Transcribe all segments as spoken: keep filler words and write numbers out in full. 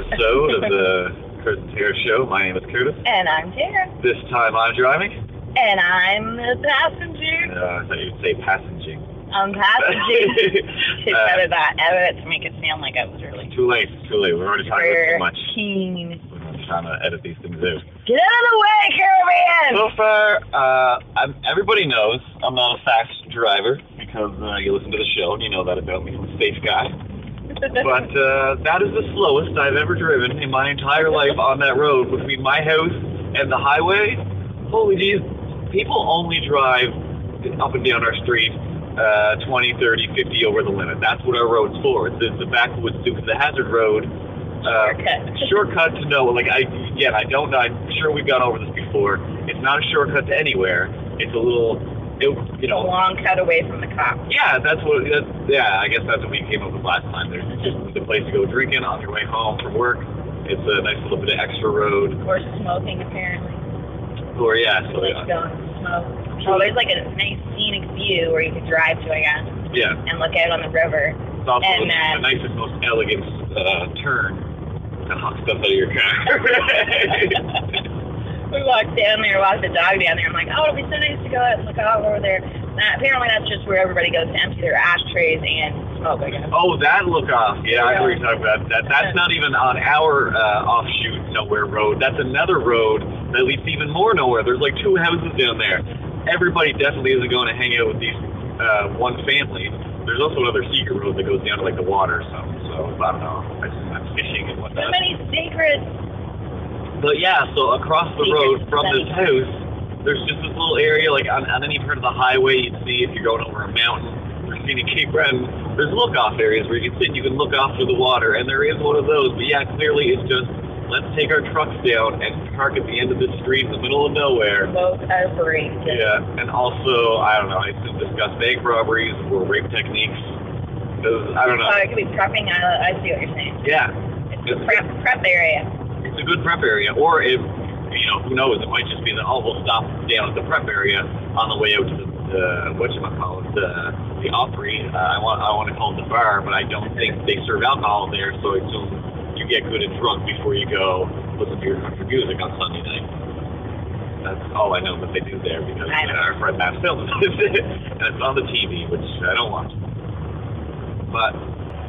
episode of the Curtis and Tara Show. My name is Curtis. And I'm Tara. This time I'm driving. And I'm the passenger. Uh, I thought you'd say passenging. I'm passenging. It's uh, better that edit to make it sound like I was really... Too late. Too late. We're already talking about too much. Keen. We're trying to edit these things out. Get out of the way, Caribbean! So far, uh, I'm, everybody knows I'm not a fast driver because uh, you listen to the show and you know that about me. I'm a safe guy. But uh, that is the slowest I've ever driven in my entire life on that road between my house and the highway. Holy geez, people only drive up and down our street uh, twenty, thirty, fifty over the limit. That's what our road's for. It's, it's the backwoods to the hazard road. Uh, shortcut. Shortcut to no, like, I, again, I don't know. I'm sure we've gone over this before. It's not a shortcut to anywhere. It's a little... It, you know, a long cut away from the cops. Yeah, that's what. That's, yeah, I guess that's what we came up with last time. There's just the place to go drinking on your way home from work. It's a nice little bit of extra road. Or smoking, apparently. Or yeah, so like yeah. Going to smoke. Oh, there's like a nice scenic view where you could drive to, I guess. Yeah. And look out on the river. It's also and, uh, the nicest, most elegant uh, turn to huck stuff out of your car. We walked down there, walked the dog down there. I'm like, oh, it'll be so nice to go out and look out over there. That, apparently, that's just where everybody goes to empty their ashtrays and smoke, I guess. Oh, that look off. Yeah, yeah. I know what you're talking about. That That's not even on our uh, offshoot nowhere road. That's another road that leads to even more nowhere. There's like two houses down there. Everybody definitely isn't going to hang out with these uh, one family. There's also another secret road that goes down to like the water or something. So, I don't know. I just, I'm fishing and whatnot. So many secrets. But yeah, so across the road from this house, there's just this little area, like on, on any part of the highway you'd see if you're going over a mountain. Or seeing in Cape Breton, there's look-off areas where you can sit and you can look off to the water, and there is one of those. But yeah, clearly it's just, let's take our trucks down and park at the end of this street in the middle of nowhere. Both are free. Yeah, and also, I don't know, I used to discuss bank robberies or rape techniques. I don't know. Oh, it could be prepping. I, I see what you're saying. Yeah. It's a prep, prep area. It's a good prep area, or if, you know, who knows, it might just be that, oh, we'll stop down at the prep area on the way out to the, the whatchamacallit, the, the Opry. Uh, I want I want to call it the bar, but I don't think they serve alcohol there, so I assume you get good and drunk before you go listen to your country music on Sunday night. That's all I know that they do there, because uh, our friend Matt films it, and it's on the T V, which I don't watch. But...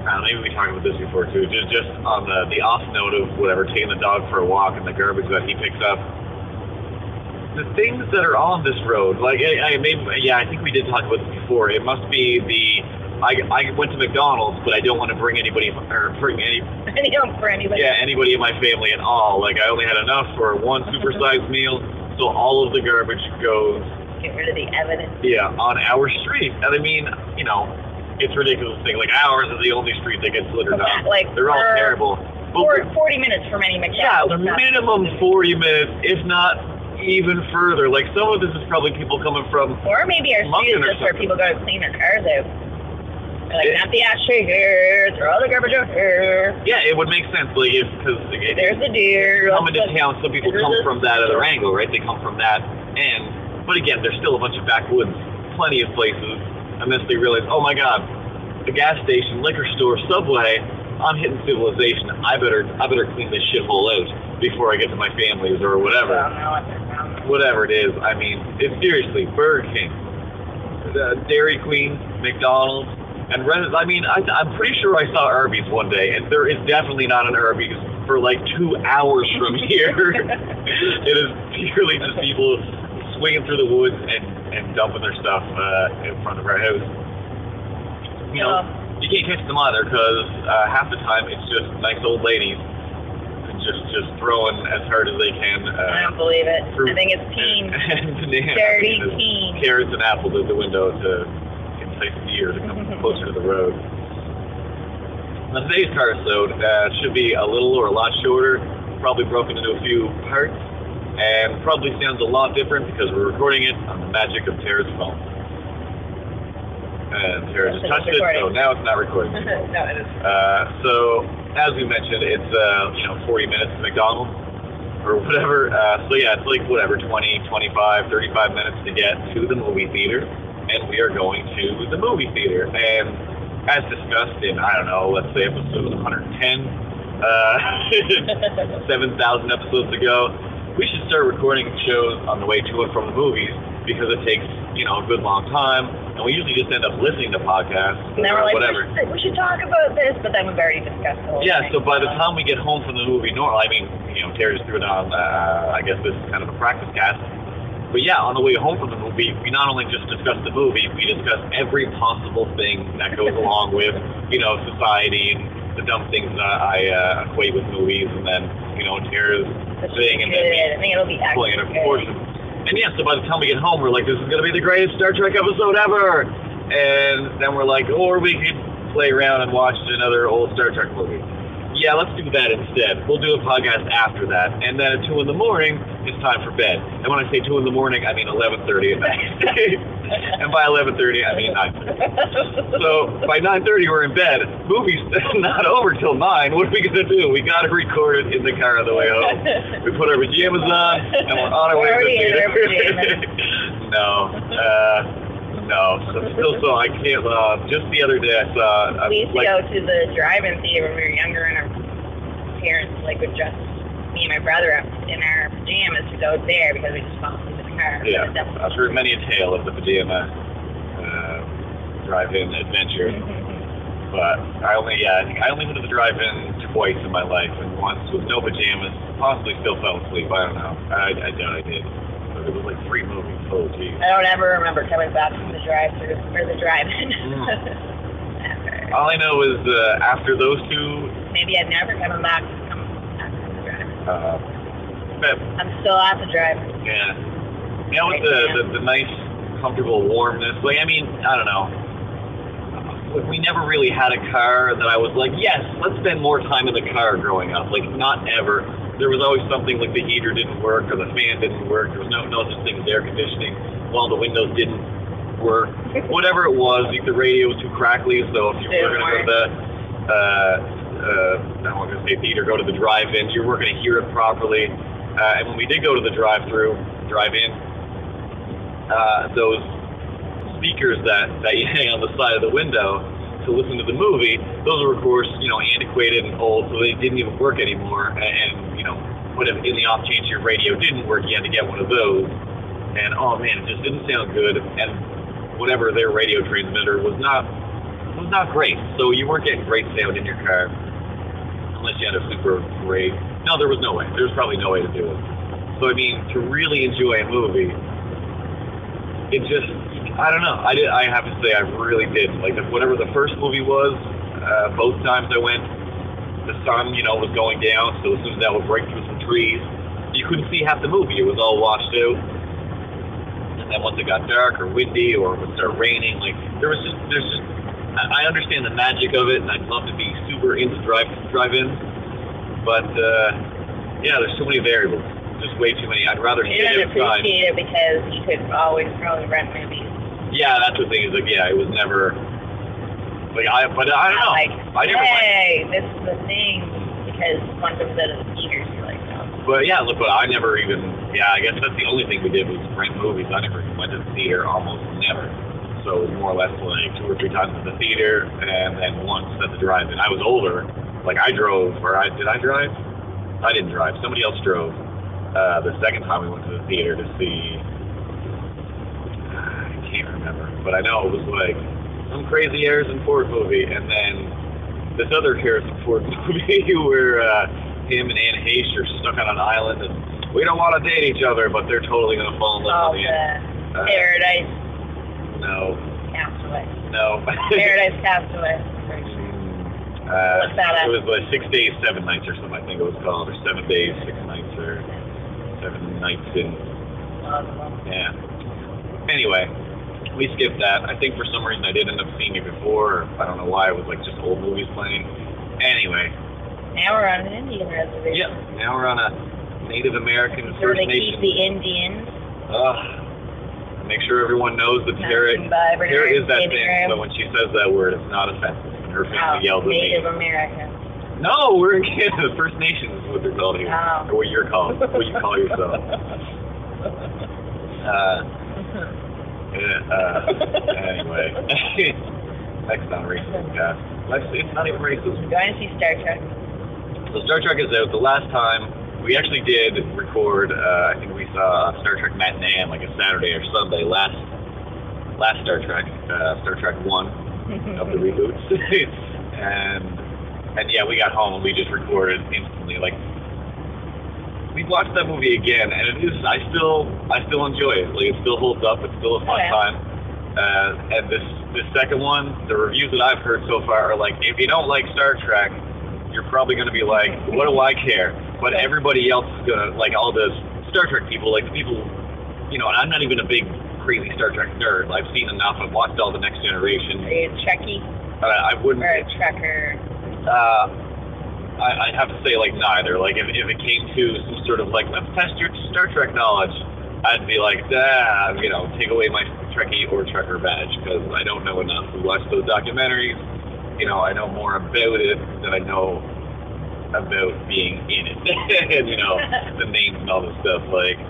I don't know, maybe we talked about this before too. Just, just on the, the off note of whatever, taking the dog for a walk and the garbage that he picks up. The things that are on this road, like I, I made, yeah, I think we did talk about this before. It must be the I, I went to McDonald's, but I don't want to bring anybody or bring any. I don't for anybody. Yeah, anybody in my family at all. Like I only had enough for one supersized meal, so all of the garbage goes. Get rid of the evidence. Yeah, on our street, and I mean, you know. It's ridiculous thing. Like ours is the only street that gets littered okay, up. Like they're all terrible. But forty minutes from any McDonald's. Yeah, the minimum forty minutes, if not even further. Like some of this is probably people coming from. Or maybe our street is just where people go to clean their cars out. They're like, it, not the ashtray here. Throw all the garbage out here. Yeah, it would make sense, like if because there's the deer. Coming to town, some people come from that other angle, right? They come from that end. But again, there's still a bunch of backwoods, plenty of places. Unless they realize, oh my God, the gas station, liquor store, subway, I'm hitting civilization. I better, I better clean this shithole out before I get to my family's or whatever. Whatever it is, I mean, it's seriously Burger King, the Dairy Queen, McDonald's, and Ren- I mean, I, I'm pretty sure I saw Arby's one day, and there is definitely not an Arby's for like two hours from here. It is purely just people swinging through the woods and. and dumping their stuff uh, in front of our house. You know, you can't catch them either because uh, half the time it's just nice old ladies just just throwing as hard as they can. Uh, I don't believe it. I think it's teen. Dirty teen. Carrots and apples at the window to entice deer to come closer to the road. Now today's car episode uh, should be a little or a lot shorter, probably broken into a few parts. And probably sounds a lot different because we're recording it on the magic of Tara's phone. And Tara yes, just touched it, so now it's not recording. No, it is. Uh, so, as we mentioned, it's, uh, you know, forty minutes to McDonald's or whatever. Uh, so, yeah, it's like, whatever, twenty, twenty-five, thirty-five minutes to get to the movie theater. And we are going to the movie theater. And as discussed in, I don't know, let's say episode one ten, uh, seven thousand episodes ago. We should start recording shows on the way to or from the movies, because it takes, you know, a good long time, and we usually just end up listening to podcasts and then or we're like, whatever. We should, we should talk about this, but then we've already discussed the whole Yeah, thing. So by the time we get home from the movie, normal, I mean, you know, Terry's threw it on, uh, I guess this is kind of a practice cast, but yeah, on the way home from the movie, we not only just discuss the movie, we discuss every possible thing that goes along with, you know, society and the dumb things that I uh, equate with movies, and then, you know, Tara's thing, and then me I think it'll be pulling it a proportion. And yeah, so by the time we get home, we're like, this is going to be the greatest Star Trek episode ever! And then we're like, or we could play around and watch another old Star Trek movie. Yeah, let's do that instead. We'll do a podcast after that. And then at two in the morning, it's time for bed. And when I say two in the morning, I mean eleven thirty at night. And by eleven thirty, I mean nine thirty. So by nine thirty, we're in bed. Movie's not over till nine. What are we going to do? We got to record it in the car on the way home. We put our pajamas on, and we're on our way to the theater. No. Uh... No, so still so I can't. Uh, just the other day, I saw. I we used to like, go to the drive-in theater when we were younger, and our parents like would dress me and my brother up in our pajamas to go there because we just fell asleep in the car. Yeah, I've heard many a tale of the pajama uh, drive-in adventure, but I only yeah I, think I only went to the drive-in twice in my life, and once with no pajamas, possibly still fell asleep. I don't know. I, I doubt I did. It was like three movies. Oh, geez. I don't ever remember coming back from the drive-thru or the drive-in. Mm. All I know is uh, after those two. Maybe I'd never come back from the drive-in. Uh, but I'm still at the drive-in. Yeah. You know, right, the, the the nice, comfortable warmness. Like, I mean, I don't know. We never really had a car that I was like, yes, let's spend more time in the car growing up. Like, not ever. There was always something like the heater didn't work or the fan didn't work. There was no, no such thing as air conditioning. Well, the windows didn't work. Whatever it was, like the radio was too crackly. So if you were going to go to the, uh, uh, I don't want to say theater, go to the drive-in, you weren't going to hear it properly. Uh, and when we did go to the drive-thru, drive-in, uh, those speakers that, that you hang on the side of the window to listen to the movie, those were, of course, you know, antiquated and old, so they didn't even work anymore. And, and you know, what if in the off chance your radio didn't work, you had to get one of those. And oh man, it just didn't sound good. And whatever their radio transmitter was not was not great. So you weren't getting great sound in your car unless you had a super great. No, there was no way. There was probably no way to do it. So I mean, to really enjoy a movie, it just. I don't know. I did. I have to say, I really did. Like, whatever the first movie was, uh, both times I went, the sun, you know, was going down, so as soon as that would break through some trees, you couldn't see half the movie. It was all washed out. And then once it got dark or windy or it would start raining, like, there was just, there's just, I understand the magic of it, and I'd love to be super into drive, drive-ins, but, uh, yeah, there's so many variables. Just way too many. I'd rather see it outside. You don't appreciate it because you could always probably rent movies. Yeah, that's the thing. Is like, yeah, it was never. Like, I, but I don't know. Like, I never. Hey, went. This is the thing because once it's out of the theaters, you're like, no. But yeah, look, but I never even. Yeah, I guess that's the only thing we did was rent movies. I never went to the theater, almost never. So it was more or less like two or three times at the theater, and then once at the drive-in. I was older. Like I drove, or I did I drive? I didn't drive. Somebody else drove. Uh, the second time we went to the theater to see. Can't remember, but I know it was like some crazy Harrison Ford movie, and then this other Harrison Ford movie where uh, him and Anne Heche are stuck on an island, and we don't want to date each other, but they're totally gonna fall in love. Oh, the uh, Paradise. No. Castaway. No. Paradise Castaway. Uh, What's that? It was like six days, seven nights, or something. I think it was called, or seven days, six nights, or seven nights in. Awesome. Yeah. Anyway. We skipped that. I think for some reason I did end up seeing it before. I don't know why. It was like just old movies playing. Anyway. Now we're on an Indian reservation. Yeah. Now we're on a Native American so First Nations. So they keep the Indians. Ugh. Make sure everyone knows that Tara, Tara is that thing. But when she says that word, it's not offensive. And her family oh, yells at me. Native American. No, we're in Canada. First Nations is what they're called here. Oh. Or what you're called. What you call yourself. uh... Uh, anyway, that's not racist, guys. It's not even racist. Going to see Star Trek. So Star Trek is out. The last time we actually did record, uh, I think we saw Star Trek matinee on like a Saturday or Sunday last last Star Trek, uh, Star Trek One of the reboots, and and yeah, we got home and we just recorded instantly. Like we watched that movie again, and it is I still I still enjoy it. Like it still holds up. It's still a fun oh, yeah. time. Uh, and this this second one, the reviews that I've heard so far are like, if you don't like Star Trek, you're probably going to be like, what do I care? But everybody else is going to, like all those Star Trek people, like the people, you know, and I'm not even a big crazy Star Trek nerd. I've seen enough. I've watched all the Next Generation. Are you a Trekkie? Uh, I wouldn't. Or a Trekker? Uh, I, I have to say, like, neither. Like, if, if it came to some sort of, like, let's test your Star Trek knowledge, I'd be like, ah, you know, take away my Trekkie or Trekker badge because I don't know enough. We watched those documentaries. You know, I know more about it than I know about being in it. And, you know, the names and all this stuff. Like,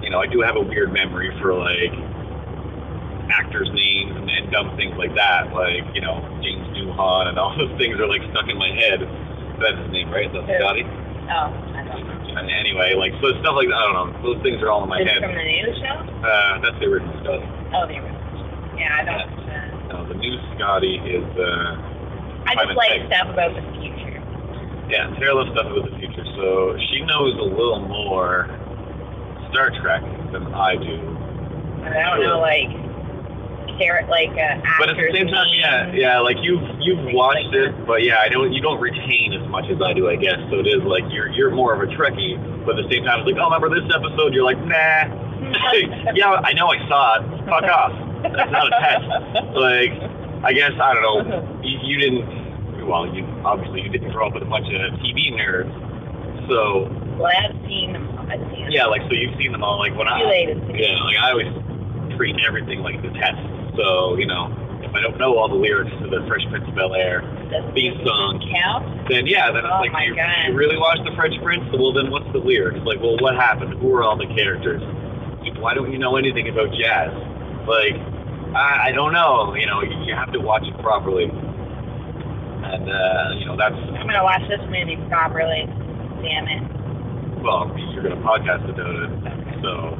you know, I do have a weird memory for, like, actors' names and, and dumb things like that. Like, you know, James Doohan and all those things are, like, stuck in my head. That's his name, right? That's Scotty? Oh, I don't know. And anyway, like, so stuff like that, I don't know, those things are all in my is head. Is from the new show? Uh, that's the original Scotty. Oh, the original. Yeah, I don't uh, No, the new Scotty is, uh... I just like tech. stuff about the future. Yeah, Tara loves stuff about the future, so she knows a little more Star Trek than I do. And I don't know, like, Tara, like, uh, actors. But at the same time, yeah, yeah, like, you've, you've watched like it, that. But yeah, I don't, you don't retain as much as I do, I guess, so it is, like, you're, you're more of a Trekkie, but at the same time, it's like, oh, remember this episode? You're like, nah. Yeah, I know I saw it. Fuck off. That's not a test. Like, I guess, I don't know, you, you didn't, well, you, obviously, you didn't grow up with a bunch of T V nerds, so. Well, I've seen them all. I've seen them. Yeah, like, so you've seen them all, like, when I, yeah, like, I always treat everything like the test. So, you know, if I don't know all the lyrics to the Fresh Prince of Bel Air theme song, count? then yeah, then oh it's like, you, you really watch the Fresh Prince? Well, then what's the lyrics? Like, well, what happened? Who are all the characters? Why don't you know anything about jazz? Like, I, I don't know. You know, you, you have to watch it properly. And, uh, you know, that's... I'm going to watch this movie properly. Damn it. Well, you're going to podcast about it, so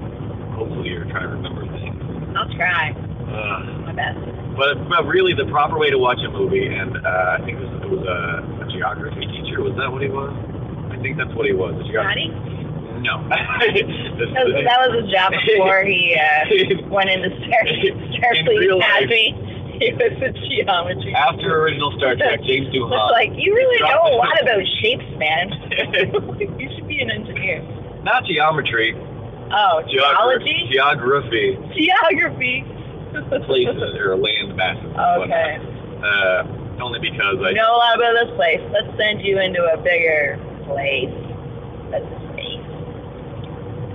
hopefully you're trying to remember things. I'll try. Uh, My best. But, but really, the proper way to watch a movie, and uh, I think this, it was a, a geography teacher. Was that what he was? I think that's what he was. Johnny? No. this, that, was, that was his job before he uh, went into Star, Star Fleet Academy. He was in geometry. After original Star Trek, James Doohan was like, you really know a lot about shapes, man. You should be an engineer. Not geometry. Oh, geology? Geography. Geography. Places or land masses. Okay. Uh, only because I... You know a lot about this place. Let's send you into a bigger place. That's space.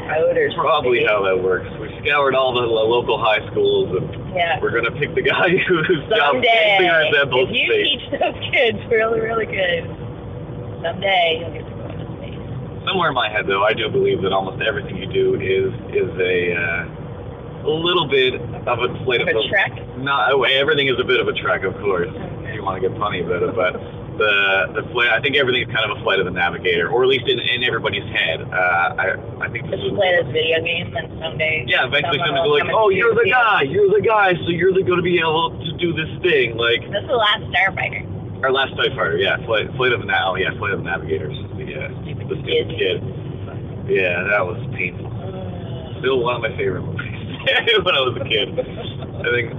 Outer That's probably space. How that works. We scoured all the local high schools, and yeah. we're going to pick the guy who's got resembles space. If you teach those kids really, really good, someday you'll get to go into space. Somewhere in my head, though, I do believe that almost everything you do is, is a... Uh, A little bit of a slate of a trek. Not everything is a bit of a trek, of course. Okay. You want to get funny about it, but the the flight. I think everything is kind of a flight of the navigator, or at least in, in everybody's head. Uh, I I think this is played as video game, and someday yeah, eventually someone will be like, oh, you're the guy, you're the guy, so you're going to be able to do this thing. Like that's the last Starfighter. Our last Starfighter, yeah, flight flight of the now, oh, yeah, flight of the navigators. Yeah, the, the stupid kid. Yeah, that was painful. Still one of my favorite movies. When I was a kid, I think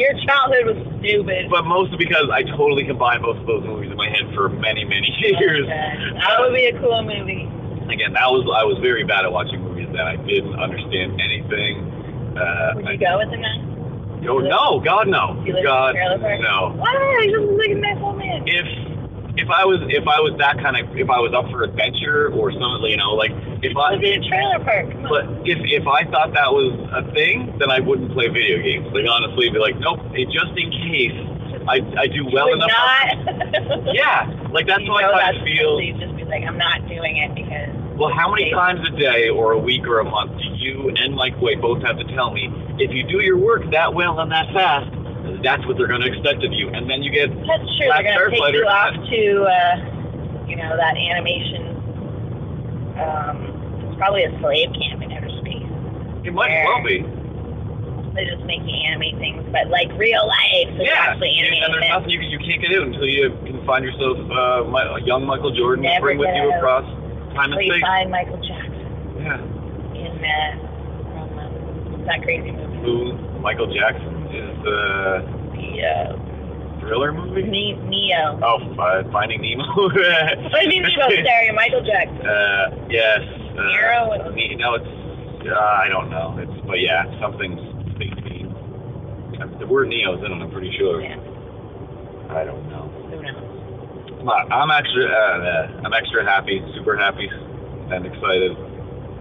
your childhood was stupid. But mostly because I totally combined both of those movies in my head for many, many years. Okay. That would be a cool movie. Again, that was I was very bad at watching movies that I didn't understand anything. Uh, Would you I, go with him now? Oh no, God no, God no. Why? I just was like a mess on it. If. If I was, if I was that kind of, if I was up for adventure or something, you know, like if I was in a trailer park. But if if I thought that was a thing, then I wouldn't play video games. Like honestly, be like, nope. It, just in case, I I do well enough. Not. Yeah, like that's how I feel. You just be like, I'm not doing it because. Well, how many times a day or a week or a month do you and Mike Way both have to tell me if you do your work that well and that fast? That's what they're going to expect of you, and then you get. That's true. Black they're going to take you off to uh, you know, that animation, um, it's probably a slave camp in outer space. It might well be. They just make you animate things, but like real life, so yeah, actually animated. And there's nothing you, you can't get in until you can find yourself uh, my, a young Michael Jordan bring with you across time and space. We find Michael Jackson. Yeah. In uh, um, it's that crazy movie. Who Michael Jackson is the uh, yeah. thriller movie? Ne- Neo. Oh, uh, Finding Nemo. Finding Nemo, sorry, Michael Jackson. Uh, yes. Uh, Nero. Ne- no, it's uh, I don't know. It's but yeah, something's. The word Neo's in them, I'm pretty sure. Yeah. I don't know. Who knows? I'm extra. Uh, I'm extra happy, super happy, and excited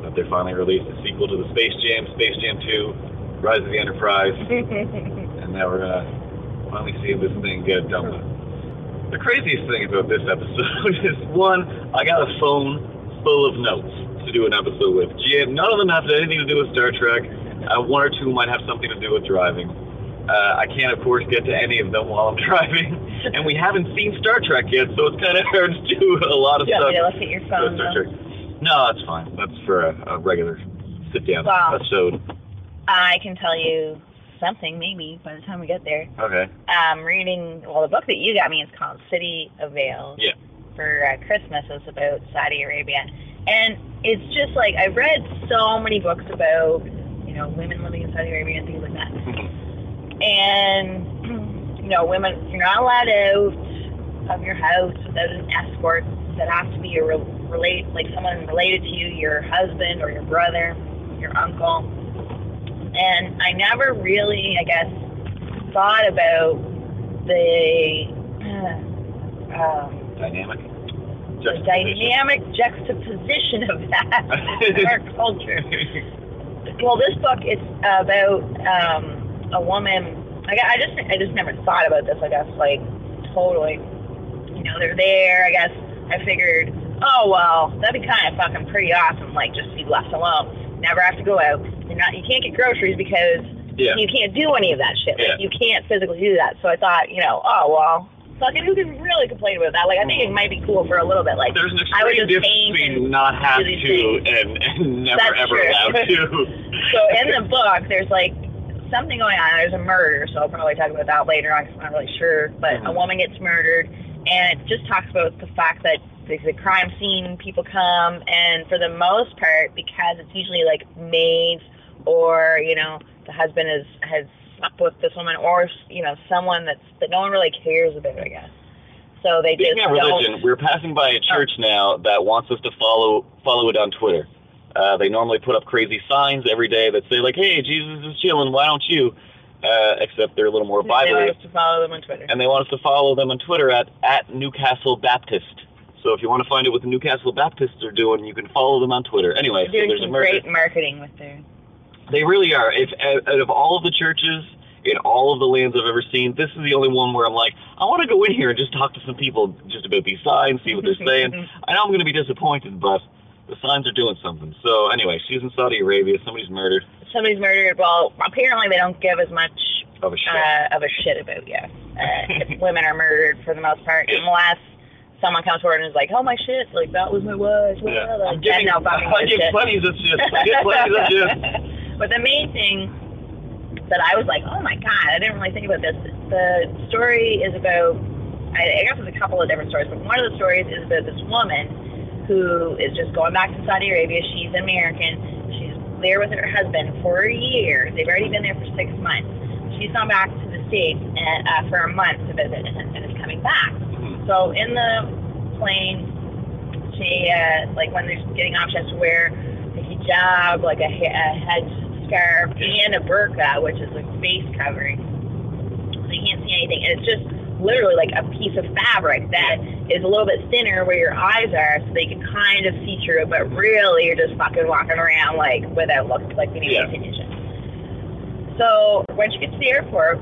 that they finally released a sequel to the Space Jam, Space Jam two, Rise of the Enterprise, and now we're uh, finally seeing this thing get done with. The craziest thing about this episode is one, I got a phone full of notes to do an episode with. Gee, none of them have anything to do with Star Trek. Uh, one or two might have something to do with driving. Uh, I can't, of course, get to any of them while I'm driving, and we haven't seen Star Trek yet, so it's kind of hard to do a lot of yeah, stuff. Yeah, look at your phone. Star Trek. No, that's fine. That's for a, a regular sit-down well, episode. I can tell you something, maybe, by the time we get there. Okay. I'm um, reading, well, the book that you got me is called City of Veils. Yeah. For uh, Christmas, it's about Saudi Arabia, and it's just like, I've read so many books about, you know, women living in Saudi Arabia and things like that. And, you know, women, you're not allowed out of your house without an escort. That has to be a re- relate, like someone related to you, your husband or your brother, your uncle. And I never really, I guess, thought about the uh, um, dynamic, the dynamic juxtaposition of that in our culture. Well, this book is about. Um, a woman, I, I just I just never thought about this, I guess, like, totally, you know, they're there, I guess, I figured, oh, well, that'd be kind of fucking pretty awesome, like, just be left alone, never have to go out, you're not, you can't get groceries because yeah. you can't do any of that shit, like, yeah. you can't physically do that, so I thought, you know, oh, well, fucking who can really complain about that, like, I think it might be cool for a little bit, like, there's an extreme difference between not have to and, and never That's ever true. Allowed to. So in the book, there's, like, something going on. There's a murder, so I'll probably talk about that later on because I'm not really sure, but mm-hmm. a woman gets murdered, and it just talks about the fact that there's a crime scene, people come, and for the most part, because it's usually like maids, or, you know, the husband is, has slept with this woman, or, you know, someone that's, that no one really cares about, I guess. So they Speaking just of religion, don't... we're passing by a church oh. now that wants us to follow follow it on Twitter. Uh, they normally put up crazy signs every day that say, like, hey, Jesus is chilling, why don't you? Uh, except they're a little more Bible. They want us to follow them on Twitter. And they want us to follow them on Twitter at, at Newcastle Baptist. So if you want to find out what the Newcastle Baptists are doing, you can follow them on Twitter. Anyway, so there's a murder. They're doing great marketing with their... They really are. If out of all of the churches in all of the lands I've ever seen, this is the only one where I'm like, I want to go in here and just talk to some people just about these signs, see what they're saying. I know I'm going to be disappointed, but... the signs are doing something. So anyway, she's in Saudi Arabia. Somebody's murdered. Somebody's murdered. Well, apparently they don't give as much of a shit, uh, of a shit about you. Uh, women are murdered for the most part, unless someone comes forward and is like, "Oh my shit! Like that was my wife." Yeah. Well, like, I'm giving, no I give shit. plenties of shit. I give plenties of shit. But the main thing that I was like, "Oh my god!" I didn't really think about this. The story is about. I, I guess there's a couple of different stories, but one of the stories is about this woman who is just going back to Saudi Arabia. She's an American. She's there with her husband for a year. They've already been there for six months. She's gone back to the States and, uh, for a month to visit and, and is coming back. So in the plane, she, uh, like when they're getting off, she has to wear a hijab, like a, a head scarf, and a burqa, which is a face covering. So you can't see anything. And it's just literally like a piece of fabric that is a little bit thinner where your eyes are, so they can kind of see through it, but really you're just fucking walking around like without looking, like we need yeah. attention. So when she gets to the airport,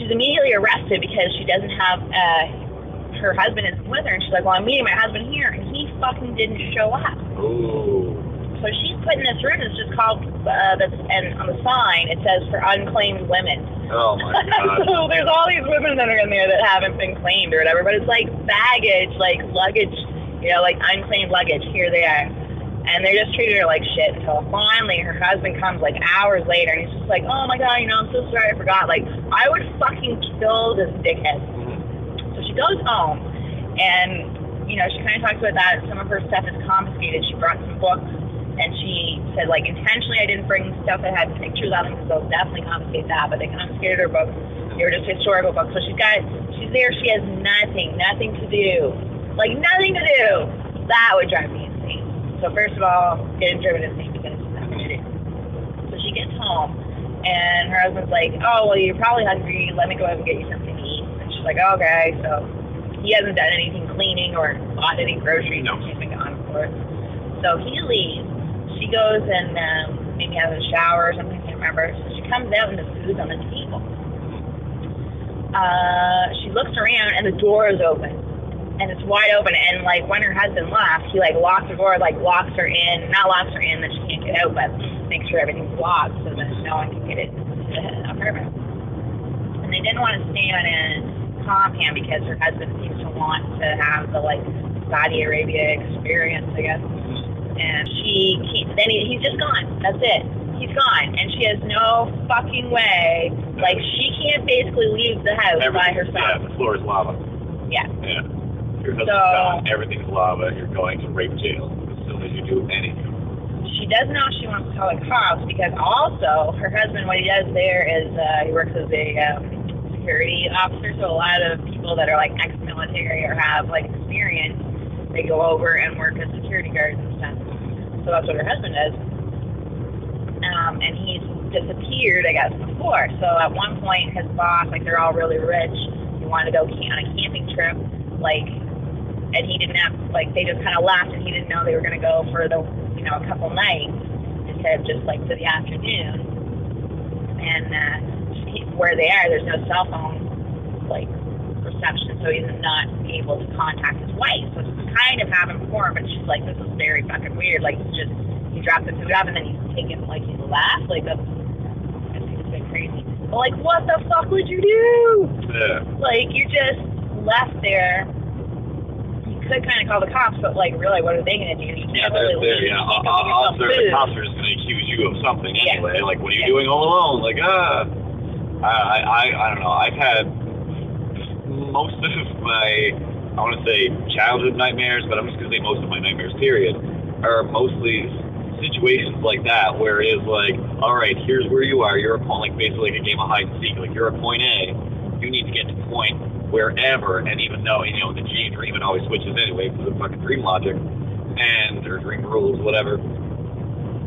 she's immediately arrested because she doesn't have uh her husband isn't with her, and she's like, well, I'm meeting my husband here, and he fucking didn't show up. Ooh. So she's put in this room that's just called, uh, that's, and on the sign it says for unclaimed women. Oh my god. So there's all these women that are in there that haven't been claimed or whatever, but it's like baggage, like luggage you know, like unclaimed luggage, here they are. And they're just treating her like shit until finally her husband comes like hours later and he's just like, oh my God, you know, I'm so sorry, I forgot. Like, I would fucking kill this dickhead. So she goes home and, you know, she kind of talks about that. Some of her stuff is confiscated. She brought some books and she said, like, intentionally I didn't bring stuff that had pictures on them because they'll definitely confiscate that, but they confiscated her books. They were just historical books. So she's got, she's there, she has nothing, nothing to do. Like, nothing to do. That would drive me insane. So first of all, getting driven insane because she's not going to do. So she gets home, and her husband's like, oh, well, you're probably hungry. Let me go ahead and get you something to eat. And she's like, okay. So he hasn't done anything cleaning or bought any groceries. No. She's been gone, of course. So he leaves. She goes and um, maybe has a shower or something. I can't remember. So she comes out, and the food's on the table. Uh, she looks around, and the door is open. And it's wide open, and, like, when her husband left, he, like, locks the door, like, locks her in, not locks her in that she can't get out, but makes sure everything's locked so that no one can get it to the apartment. And they didn't want to stay on a compound because her husband seems to want to have the, like, Saudi Arabia experience, I guess. And she keeps, then he, he's just gone. That's it. He's gone. And she has no fucking way. Like, she can't basically leave the house by herself. Yeah, the floor is lava. Yeah. Yeah. Your husband's gone, everything's lava, you're going to rape jail as soon as you do anything. She doesn't know if she wants to call the cops because also her husband, what he does there is uh, he works as a um, security officer, so a lot of people that are like ex-military or have like experience, they go over and work as security guards and stuff. So that's what her husband does. Um, and he's disappeared, I guess, before. So at one point his boss, like they're all really rich, he wanted to go on a camping trip, like, and he didn't have, like, they just kind of laughed, and he didn't know they were going to go for the, you know, a couple nights instead of just, like, for the afternoon. And uh, where they are, there's no cell phone, like, reception, so he's not able to contact his wife, which is kind of happened before, but she's like, this is very fucking weird. Like, he's just, he dropped the food off, and then he's taken, like, he left. Like, that's, I think it's been crazy. But, like, what the fuck would you do? Yeah. Like, you just left there. Could kind of call the cops, but like, really, what are they going to do? You yeah, they're, really they're, yeah. Uh, uh, the cops are just going to accuse you of something anyway. Yeah. Like, what are you yeah. doing all alone? Like, ah, uh, I, I, I don't know. I've had most of my, I want to say, childhood nightmares, but I'm just going to say most of my nightmares. Period, are mostly situations like that where it is like, all right, here's where you are. You're a point, like basically like a game of hide and seek. Like you're at point A. You need to get to point wherever, and even though, you know, the G dream it always switches anyway for the fucking dream logic and or dream rules, whatever.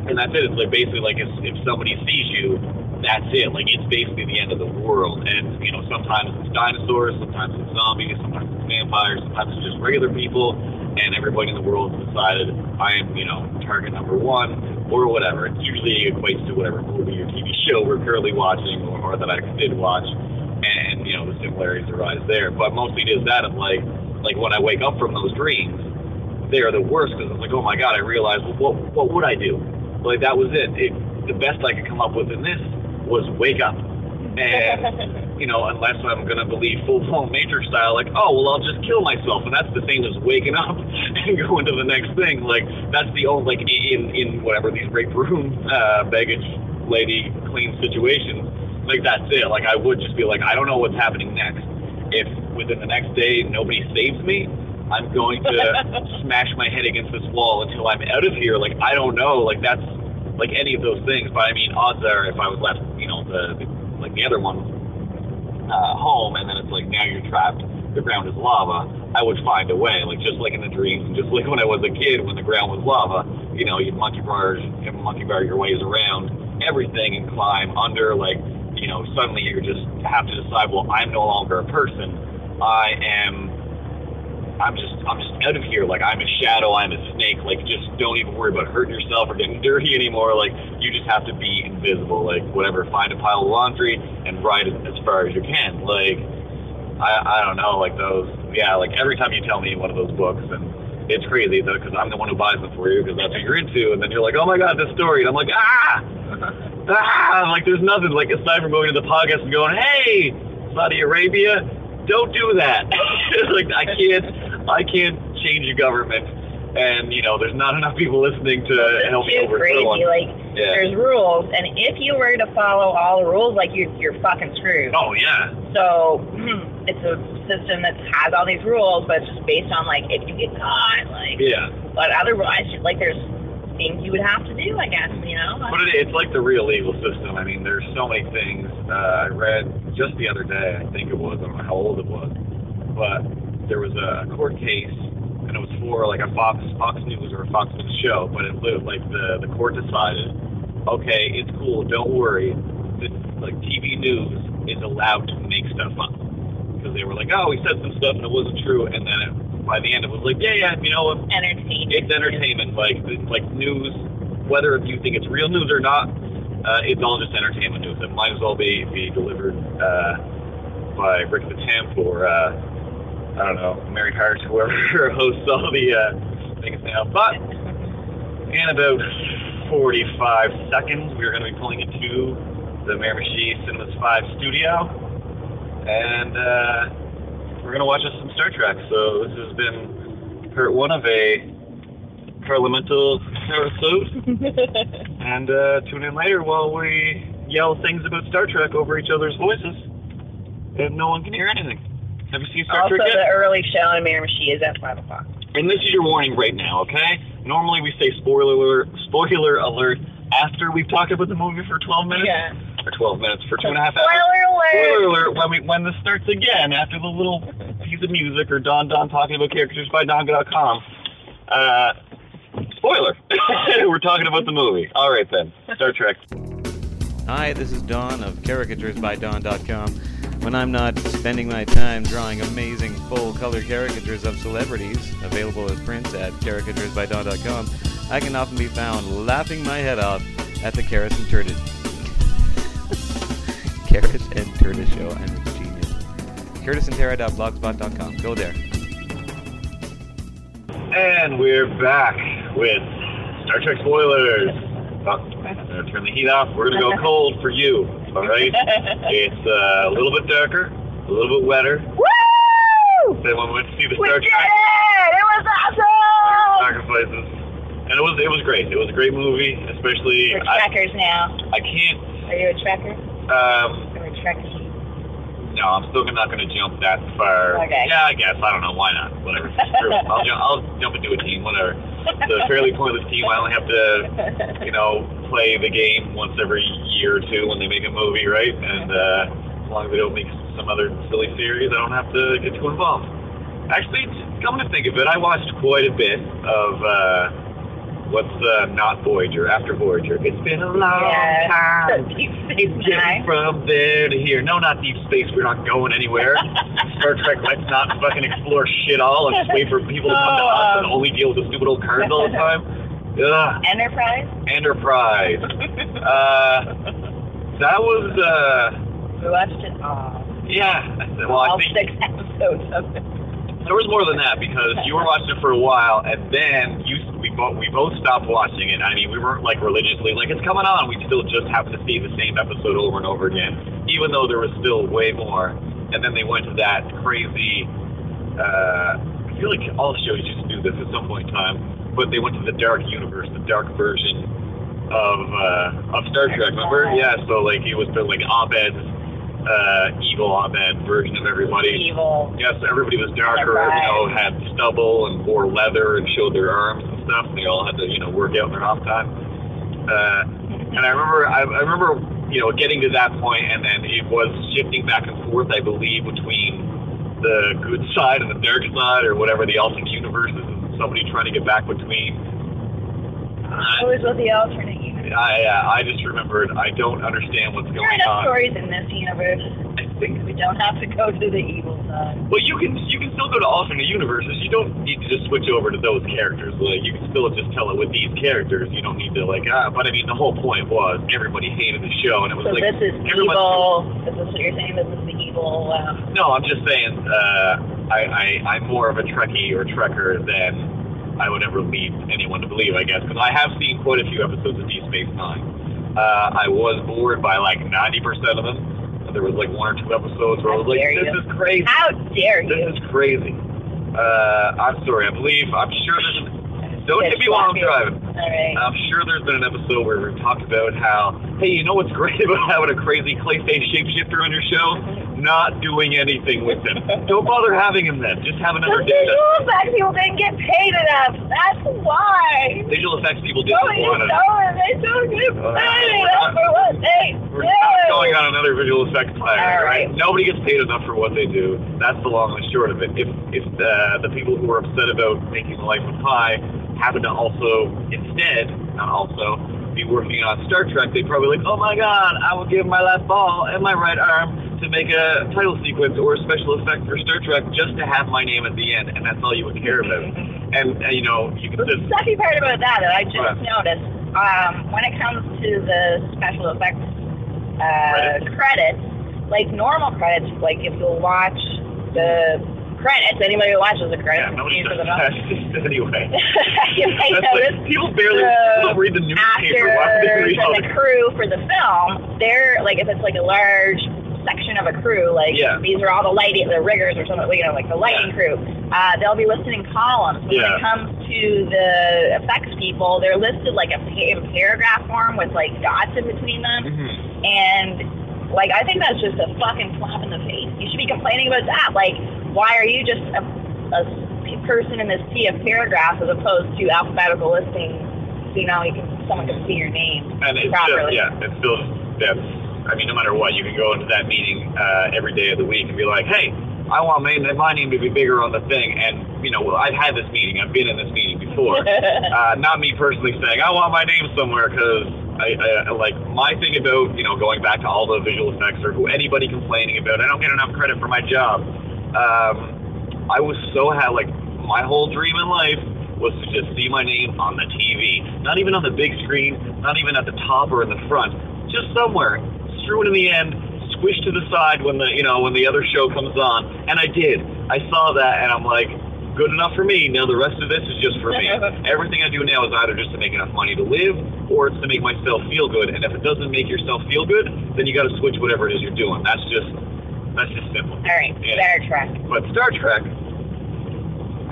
And that's it. It's like basically like if, if somebody sees you, that's it. Like it's basically the end of the world. And you know, sometimes it's dinosaurs, sometimes it's zombies, sometimes it's vampires, sometimes it's just regular people, and everybody in the world has decided I am, you know, target number one or whatever. It usually equates to whatever movie or T V show we're currently watching or, or that I did watch. And, you know, the similarities arise there. But mostly it is that of, like, like when I wake up from those dreams, they are the worst because I'm like, oh, my God, I realized, well, what, what would I do? Like, that was it. it. The best I could come up with in this was wake up. And, you know, unless I'm going to believe full-blown Matrix style, like, oh, well, I'll just kill myself. And that's the same as waking up and going to the next thing. Like, that's the old, like, in, in whatever these rape room uh, baggage lady clean situations. Like, that's it. Like, I would just be like, I don't know what's happening next. If within the next day nobody saves me, I'm going to smash my head against this wall until I'm out of here. Like, I don't know. Like, that's, like, any of those things. But, I mean, odds are if I was left, you know, the, the like, the other one uh, home, and then it's like, now you're trapped, the ground is lava, I would find a way. Like, just like in the dreams, and just like when I was a kid, when the ground was lava, you know, you'd monkey bar, you'd monkey bar your ways around everything and climb under, like, you know, suddenly you just have to decide, well, I'm no longer a person. I am, I'm just, I'm just out of here. Like, I'm a shadow, I'm a snake. Like, just don't even worry about hurting yourself or getting dirty anymore. Like, you just have to be invisible. Like, whatever, find a pile of laundry and ride it as far as you can. Like, I, I don't know, like those, yeah, like every time you tell me one of those books, and it's crazy though, because I'm the one who buys them for you, because that's what you're into. And then you're like, oh my God, this story. And I'm like, ah! Ah, like there's nothing like aside from going to the podcast and going, hey, Saudi Arabia, don't do that. Like I can't, I can't change your government, and, you know, there's not enough people listening to it's help you overthrow one. Like, yeah. There's rules, and if you were to follow all the rules, like, you, you're fucking screwed. Oh, yeah. So, it's a system that has all these rules, but it's just based on, like, if you get caught, like, yeah. But otherwise, like, there's things you would have to do, I guess, you know? But it, it's like the real legal system. I mean, there's so many things. Uh, I read just the other day, I think it was, I don't know how old it was, but there was a court case, and it was for, like, a Fox Fox News or a Fox News show, but it lived, like, the, the court decided, okay, it's cool, don't worry, the, like, T V news is allowed to make stuff up. Because they were like, oh, we said some stuff, and it wasn't true, and then it by the end, it was like, yeah, yeah, you know, entertainment. It's entertainment, like like news, whether you think it's real news or not, uh, it's all just entertainment news. It might as well be, be delivered uh, by Rick the Temp or, uh, I don't know, Mary Hart, whoever hosts all the uh, things now. But in about forty-five seconds, we're going to be pulling into the Miramichi Cinemas five studio, and... Uh, we're going to watch us some Star Trek, so this has been part one of a parliamental episode, and uh, tune in later while we yell things about Star Trek over each other's voices, and no one can hear anything. Have you seen Star also, Trek yet? Also, the early show in Miramichi is at five o'clock. And this is your warning right now, okay? Normally we say spoiler, spoiler alert after we've talked about the movie for twelve minutes. Yeah. For twelve minutes, for two and a half hours. Spoiler alert! Spoiler alert! When we when this starts again after the little piece of music or Don Don talking about caricatures by don dot com. Uh, spoiler! We're talking about the movie. All right then, Star Trek. Hi, this is Don of caricatures by don dot com. When I'm not spending my time drawing amazing full-color caricatures of celebrities, available as prints at caricatures by don dot com, I can often be found laughing my head off at the Carrots and Turd. Curtis and Tara Show. I'm a genius. curtis and tara dot blogspot dot com. Go there. And we're back with Star Trek spoilers. Oh, I'm going to turn the heat off. We're going to go cold for you. All right? It's uh, a little bit darker, a little bit wetter. Woo! Then when we went to see the Star Trek. We did it! It was awesome! Sacrifices. And it was, it was great. It was a great movie, especially... We're Trekkers now. I can't... Are you a Trekker? Um, no, I'm still not going to jump that far. Okay. Yeah, I guess. I don't know. Why not? Whatever. I'll, jump, I'll jump into a team, whatever. So fairly pointless team. I only have to, you know, play the game once every year or two when they make a movie, right? And uh, as long as they don't make some other silly series, I don't have to get too involved. Actually, come to think of it, I watched quite a bit of... Uh, What's uh, not Voyager, after Voyager? It's been a long yeah. time. Deep Space Nine. Getting from there to here. No, not Deep Space. We're not going anywhere. Star Trek, let's not fucking explore shit all and just wait for people to come oh, to us um, and only deal with the stupid old cards all the time. Ugh. Enterprise? Enterprise. uh, that was... Uh, we watched it all. Yeah. Well, all I think, six episodes of it. There was more than that because you were watching it for a while, and then you we both we both stopped watching it. I mean, we weren't like religiously like it's coming on. We still just happened to see the same episode over and over again, even though there was still way more. And then they went to that crazy. Uh, I feel like all the shows used to do this at some point in time, but they went to the dark universe, the dark version of uh, of Star Trek. Remember? Yeah. So like it was the like Abed's. Uh, evil Ahmed version of everybody. Evil. Yes, yeah, so everybody was darker, right. You know, had stubble and wore leather and showed their arms and stuff. And they all had to, you know, work out in their off time. Uh, and I remember, I, I remember, you know, getting to that point, and then it was shifting back and forth, I believe, between the good side and the dark side, or whatever the alternate universe is. Somebody trying to get back between. Uh, Always with the alternate. I uh, I just remembered I don't understand what's going on. There are enough stories in this universe. I think we don't have to go to the evil side. Well, you can you can still go to alternate universes. You don't need to just switch over to those characters. Like you can still just tell it with these characters. You don't need to like ah. But I mean, the whole point was everybody hated the show, and it was so like this is evil. Is this what you're saying? This is the evil. Um... No, I'm just saying uh, I, I I'm more of a Trekkie or Trekker than. I would ever lead anyone to believe, I guess, because I have seen quite a few episodes of Deep Space Nine. Uh, I was bored by like ninety percent of them. There was like one or two episodes where How I was like, this you. is crazy. How dare this you? This is crazy. Uh, I'm sorry, I believe, I'm sure there's... Don't get me while I'm driving. All right. I'm sure there's been an episode where we've talked about how, hey, you know what's great about having a crazy clayface shapeshifter on your show? Not doing anything with them. Don't bother having him then. Just have another day. Visual effects people didn't get paid enough. That's why. Visual effects people didn't want it. They don't get paid enough for what they do. We're not going on another visual effects player. All right. Nobody gets paid enough for what they do. That's the long and short of it. If if uh, the people who are upset about making the life of pie happen to also, instead, not also, be working on Star Trek, they'd probably like, oh my god, I will give my left ball and my right arm to make a title sequence or a special effect for Star Trek just to have my name at the end, and that's all you would care about. And, uh, you know, you could just... The sucky part about that that I just uh, noticed, um, when it comes to the special effects uh, credits. credits, like normal credits, like if you'll watch the... credits. Anybody who watches the credits. Yeah, nobody does that anyway. You might notice. Like, people barely the read the newspaper. Actors and the crew for the film, they're, like, if it's, like, a large section of a crew, like, yeah. these are all the lighting, the riggers or something, you know, like the lighting yeah. crew, uh, they'll be listed in columns. When yeah. it comes to the effects people, they're listed, like, a, in paragraph form with, like, dots in between them. Mm-hmm. And... like, I think that's just a fucking slap in the face. You should be complaining about that. Like, why are you just a, a person in the sea of paragraphs as opposed to alphabetical listing, so you know you can, someone can see your name and it's properly? Still, yeah, it's still, that's, I mean, no matter what, you can go into that meeting uh, every day of the week and be like, hey, I want my, my name to be bigger on the thing. And, you know, well, I've had this meeting. I've been in this meeting before. uh, not me personally saying, I want my name somewhere because... I, I, like, my thing about, you know, going back to all the visual effects or who anybody complaining about, I don't get enough credit for my job. Um, I was so happy, like, my whole dream in life was to just see my name on the T V. Not even on the big screen, not even at the top or in the front. Just somewhere. Strewn in the end, squished to the side when the, you know, when the other show comes on. And I did. I saw that and I'm like, good enough for me. Now the rest of this is just for me. Everything I do now is either just to make enough money to live or it's to make myself feel good. And if it doesn't make yourself feel good, then you got to switch whatever it is you're doing. That's just that's just simple. All right, yeah. Star Trek. But Star Trek,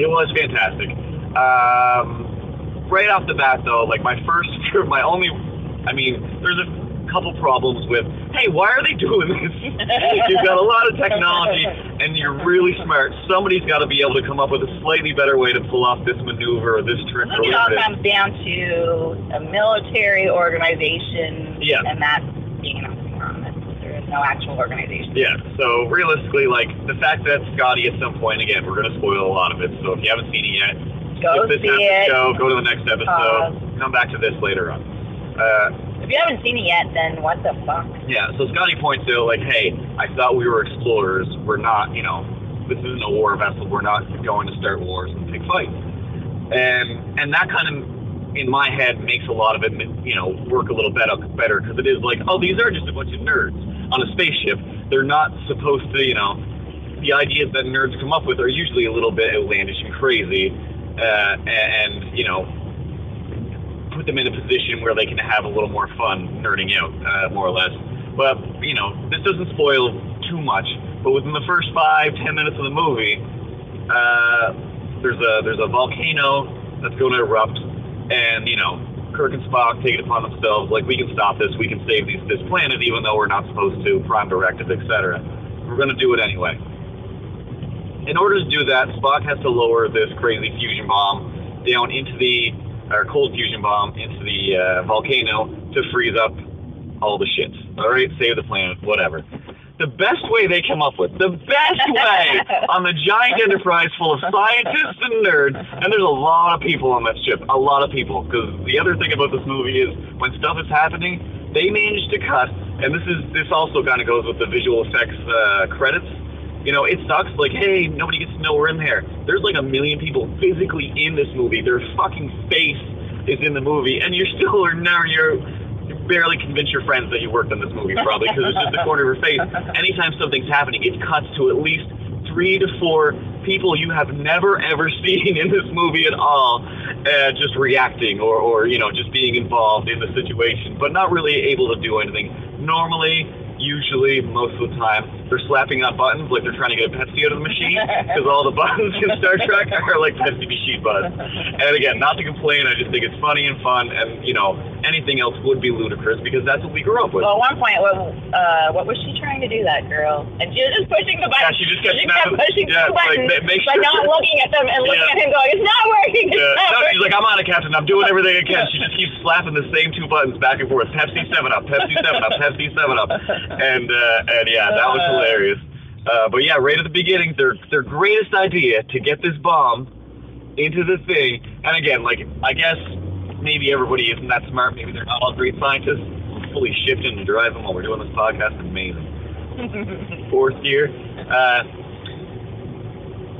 it was fantastic. Um, right off the bat, though, like my first, my only, I mean, there's a couple problems with, hey, why are they doing this? You've got a lot of technology and you're really smart. Somebody's got to be able to come up with a slightly better way to pull off this maneuver or this trick. Or it all comes down to a military organization yeah. and that being an autonomous. There is no actual organization. Yeah, so realistically, like, the fact that Scotty at some point, again, we're going to spoil a lot of it, so if you haven't seen it yet, go see it. Show, go to the next episode, uh, come back to this later on. Uh, If you haven't seen it yet, then what the fuck? Yeah, so Scotty points out, like, hey, I thought we were explorers. We're not, you know, this isn't a war vessel. We're not going to start wars and pick fights. And and that kind of, in my head, makes a lot of it, you know, work a little better because it is like, oh, these are just a bunch of nerds on a spaceship. They're not supposed to, you know, the ideas that nerds come up with are usually a little bit outlandish and crazy uh, and, you know, put them in a position where they can have a little more fun nerding out, uh, more or less. But, you know, this doesn't spoil too much, but within the first five, ten minutes of the movie, uh, there's a there's a volcano that's going to erupt, and, you know, Kirk and Spock take it upon themselves, like, we can stop this, we can save these, this planet, even though we're not supposed to, prime directives, et cetera. We're going to do it anyway. In order to do that, Spock has to lower this crazy fusion bomb down into the or cold fusion bomb into the uh, volcano to freeze up all the shit. All right, save the planet, whatever. The best way they come up with, the best way on the giant Enterprise full of scientists and nerds, and there's a lot of people on that ship, a lot of people, because the other thing about this movie is when stuff is happening, they manage to cut, and this is this also kind of goes with the visual effects uh, credits. You know, it sucks, like, hey, nobody gets to know we're in there. There's like a million people physically in this movie. Their fucking face is in the movie, and you're still, or now you're, you barely convince your friends that you worked on this movie, probably, because it's just the corner of your face. Anytime something's happening, it cuts to at least three to four people you have never, ever seen in this movie at all, uh, just reacting or, or, you know, just being involved in the situation, but not really able to do anything. Normally, usually, most of the time, they're slapping on buttons like they're trying to get a Pepsi out of the machine, because all the buttons in Star Trek are like Pepsi machine buttons. And again, not to complain, I just think it's funny and fun, and, you know, anything else would be ludicrous, because that's what we grew up with. Well, at one point, what, uh, what was she trying to do, that girl? And she was just pushing the buttons. Yeah, she just kept, she kept pushing yeah, the buttons, like, make sure, but not looking at them and looking yeah. at him going, it's not working, it's yeah. not no, working. She's like, I'm on it, Captain, I'm doing everything I can. She just keeps slapping the same two buttons back and forth, Pepsi seven up, Pepsi seven up, Pepsi seven up. And, uh, and yeah, that was uh, hilarious. Uh, but yeah, right at the beginning, their their greatest idea to get this bomb into the thing, and again, like, I guess maybe everybody isn't that smart, maybe they're not all great scientists. Fully shifting and driving while we're doing this podcast, amazing. Fourth year. Uh,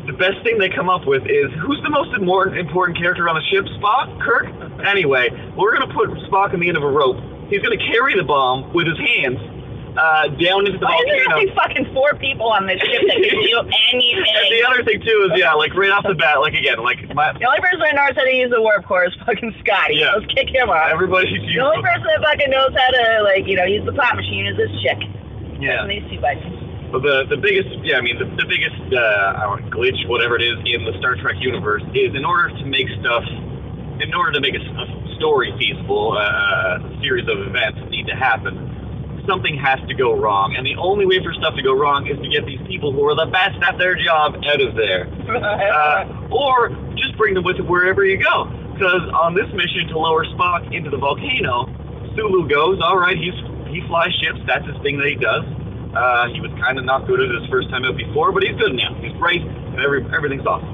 the best thing they come up with is, who's the most important, important character on the ship? Spock? Kirk? Anyway, we're going to put Spock on the end of a rope. He's going to carry the bomb with his hands uh, down into the Why volcano. Why is there fucking four people on this ship that can do anything? And the other thing, too, is, yeah, like, right off the bat, like, again, like... My, the only person that knows how to use the warp core is fucking Scotty. Yeah. Let's kick him off. Everybody... The only know. person that fucking knows how to, like, you know, use the pop machine is this chick. Yeah. And these two buttons. But the, the biggest, yeah, I mean, the, the biggest, uh, I don't know, glitch, whatever it is, in the Star Trek universe is in order to make stuff, in order to make a, a story feasible, uh, a series of events need to happen, something has to go wrong. And the only way for stuff to go wrong is to get these people who are the best at their job out of there. Uh, or just bring them with you wherever you go. Because on this mission to lower Spock into the volcano, Sulu goes, all right, he's, he flies ships, that's his thing that he does. Uh, he was kind of not good at his first time out before, but he's good now. He's bright, and every, everything's awesome.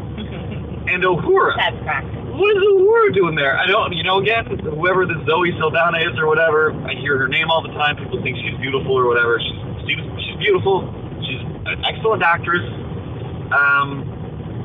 And Uhura. That's practice. What is Uhura doing there? I don't, you know, again, whoever this Zoe Saldana is or whatever, I hear her name all the time. People think she's beautiful or whatever. She's, she's, she's beautiful. She's an excellent actress. Um,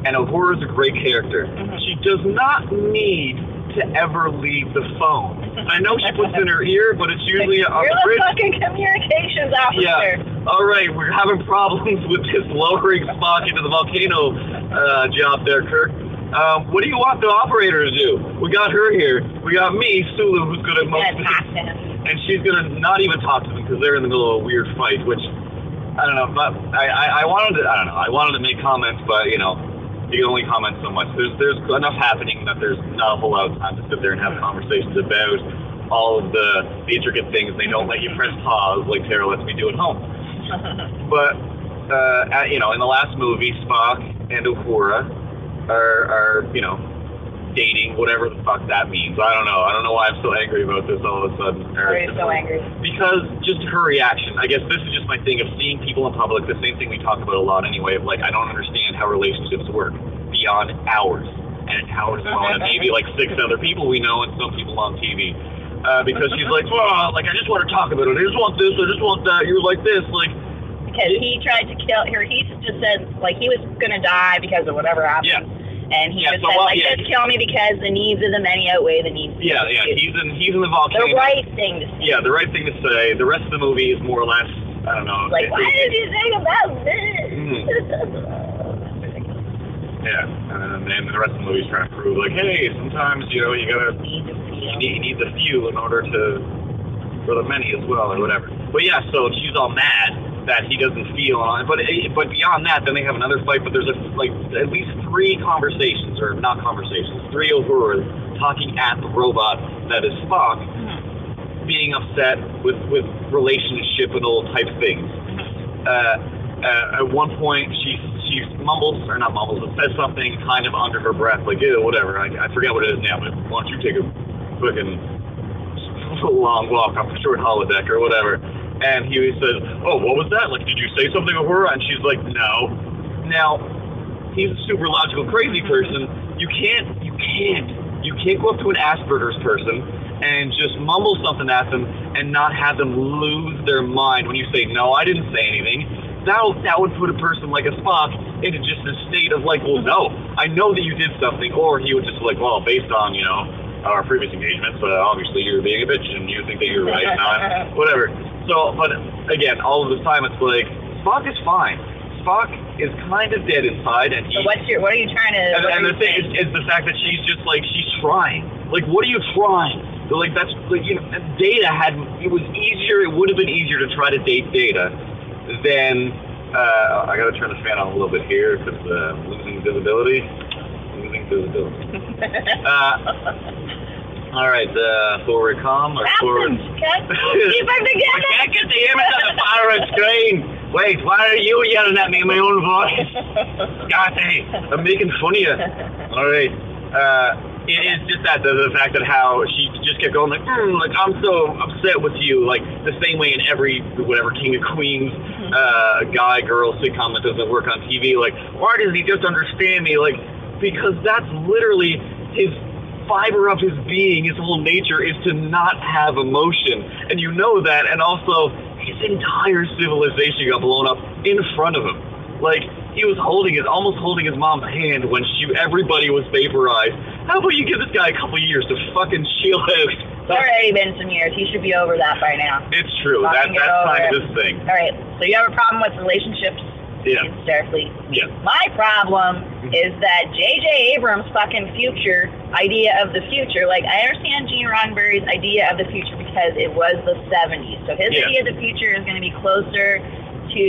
and Uhura's a great character. Mm-hmm. She does not need to ever leave the phone. I know she puts in her ear, but it's usually on the bridge. You're the fucking communications officer. Yeah. All right, we're having problems with this lowering Spock into the volcano uh, job there, Kirk. Um, what do you want the operator to do? We got her here. We got me, Sulu, who's good at most of it. And she's going to not even talk to them because they're in the middle of a weird fight, which, I don't know, but I, I, I wanted to, I don't know, I wanted to make comments, but, you know, you can only comment so much. There's there's enough happening that there's not a whole lot of time to sit there and have conversations about all of the, the intricate things. They don't let you press pause like Tara lets me do at home. But, uh, at, you know, in the last movie, Spock and Uhura are, are, you know, dating, whatever the fuck that means. I don't know. I don't know why I'm so angry about this all of a sudden. Why are you so angry? Because just her reaction. I guess this is just my thing of seeing people in public, the same thing we talk about a lot anyway, of like, I don't understand how relationships work beyond ours. And ours and maybe like six other people we know and some people on T V. Uh, because she's like, well, like, I just want to talk about it. I just want this. I just want that. You're like this. Like, because he tried to kill her. He just said, like, he was going to die because of whatever happened. Yeah. And he yeah, just so said, well, like, yeah. just kill me because the needs of the many outweigh the needs of the Yeah, yeah, he's in, he's in the volcano. The right thing to say. Yeah, the right thing to say. The rest of the movie is more or less, I don't know. Like, it, why it, did you think about this? Mm. Yeah, and then the rest of the movie is trying to prove, like, hey, sometimes, you know, you gotta, you need, you need the few in order to, for the many as well, or whatever. But yeah, so she's all mad that he doesn't feel on, but but beyond that, then they have another fight. But there's a, like at least three conversations, or not conversations, three Uhura talking at the robot that is Spock, being upset with with relationship and all type things. Uh, uh, at one point, she she mumbles or not mumbles, but says something kind of under her breath, like ew, whatever. I, I forget what it is now, but why don't you take a fucking long walk off a short holodeck or whatever. And he says, oh, what was that? Like, did you say something to her? And she's like, no. Now, he's a super logical, crazy person. You can't, you can't, you can't go up to an Asperger's person and just mumble something at them and not have them lose their mind when you say, no, I didn't say anything. That that would put a person like a Spock into just a state of like, well, no, I know that you did something. Or he would just like, well, based on, you know, our previous engagements, but obviously you're being a bitch and you think that you're right and not, whatever. So, but again, all of the time it's like, Spock is fine. Spock is kind of dead inside. And he, so what's your, what are you trying to... And, and the thing is, is the fact that she's just like, she's trying. Like, what are you trying? So, like, that's, like, you know, Data had, it was easier, it would have been easier to try to date Data than, uh, I gotta turn the fan on a little bit here, because uh, I'm losing visibility. I'm losing visibility. uh, alright, uh, forward comm, or forward... Can't keep her together! I can't get the image on the pirate screen! Wait, why are you yelling at me in my own voice? God dang, I'm making fun of you. Alright, uh... It is just that, the, the fact that how she just kept going, like, mm, like, I'm so upset with you, like, the same way in every, whatever, King of Queens, uh, guy, girl, sitcom that doesn't work on T V, like, why doesn't he just understand me? Like, because that's literally his fiber of his being, his whole nature is to not have emotion, and you know that, and also, his entire civilization got blown up in front of him. Like, he was holding his, almost holding his mom's hand when she, everybody was vaporized. How about you give this guy a couple years to fucking chill out? That's already been some years. He should be over that by now. It's true. That, that's kind of his thing. All right. So you have a problem with relationships yeah. in Starfleet. Yeah. My problem is that J J. Abrams' fucking future, idea of the future, like, I understand Gene Roddenberry's idea of the future because it was the seventies. So his yeah. idea of the future is going to be closer to...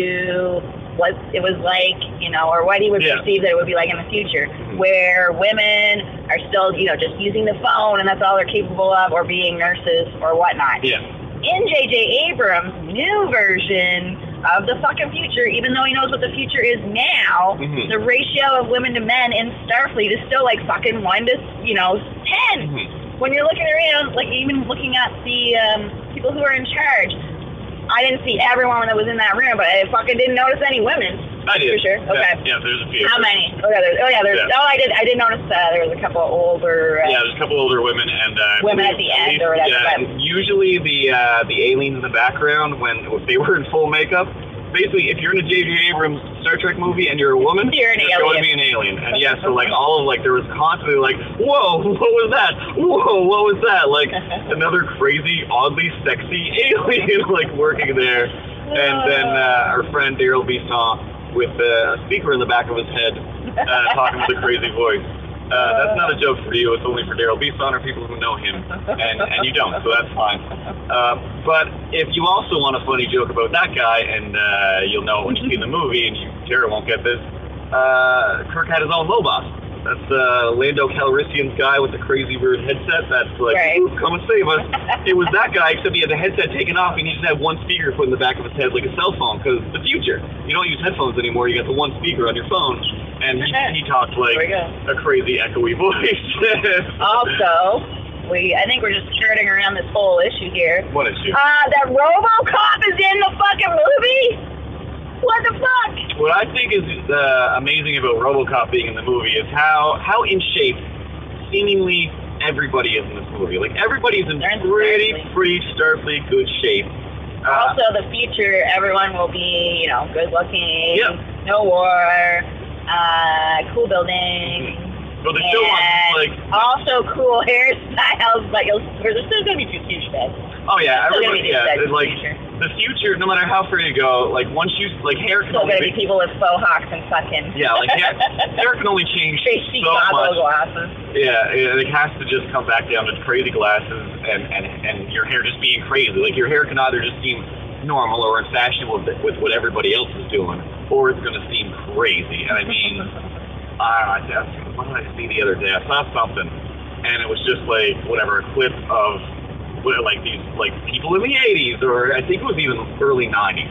what it was like, you know, or what he would yeah. perceive that it would be like in the future, where women are still, you know, just using the phone and that's all they're capable of, or being nurses or whatnot. Yeah. In J J. Abrams' new version of the fucking future, even though he knows what the future is now, mm-hmm. the ratio of women to men in Starfleet is still like fucking one to, you know, ten. Mm-hmm. When you're looking around, like even looking at the um, people who are in charge, I didn't see everyone that was in that room, but I fucking didn't notice any women. I did. For sure. Okay. Yeah, yeah, there's a few. How many? Oh yeah, there's. Oh yeah, there's. Yeah. Oh, I did. I did notice uh, there was a couple of older. Uh, yeah, there's a couple older women and. Uh, women at the end, least, or whatever. Yeah, usually the uh, the aliens in the background when if they were in full makeup. Basically, if you're in a J J. Abrams Star Trek movie and you're a woman, you're, an you're going to be an alien. And yeah, so like all of like there was constantly like, whoa, what was that? Whoa, what was that? Like another crazy, oddly sexy alien like working there. And then uh, our friend Daryl B saw with uh, a speaker in the back of his head uh, talking with a crazy voice. Uh, that's not a joke for you. It's only for Daryl B. Son or people who know him, and, and you don't, so that's fine. Uh, but if you also want a funny joke about that guy, and uh, you'll know it when you see the movie, and you, Tara won't get this, uh, Kirk had his own Lobos. That's uh, Lando Calrissian's guy with the crazy weird headset that's like, right. come and save us. It was that guy, except he had the headset taken off, and he just had one speaker put in the back of his head like a cell phone, because the future. You don't use headphones anymore. You got the one speaker on your phone. And he, he talked like a crazy echoey voice. Also, we I think we're just skirting around this whole issue here. What issue? Uh, that RoboCop is in the fucking movie? What the fuck? What I think is uh, amazing about RoboCop being in the movie is how, how in shape seemingly everybody is in this movie. Like, everybody's in pretty, pretty, Starfleet good shape. Uh, also, the future, everyone will be, you know, good looking, yeah. no war... Uh, cool building. Well, the show like also cool hairstyles, but you'll, there's still gonna be two huge beds. Oh yeah, there's everybody. Yeah, it's like the future. No matter how far you go, like once you like hair can still only gonna be people with faux hawks and fucking. Yeah, like hair, hair can only change crazy so much. Glasses. Yeah, it, it has to just come back down to crazy glasses and and and your hair just being crazy. Like your hair can either just seem normal or in fashion with, with what everybody else is doing, or it's going to seem crazy. And I mean, uh, what did I see the other day? I saw something, and it was just like, whatever, a clip of what, like these like people in the eighties, or I think it was even early nineties.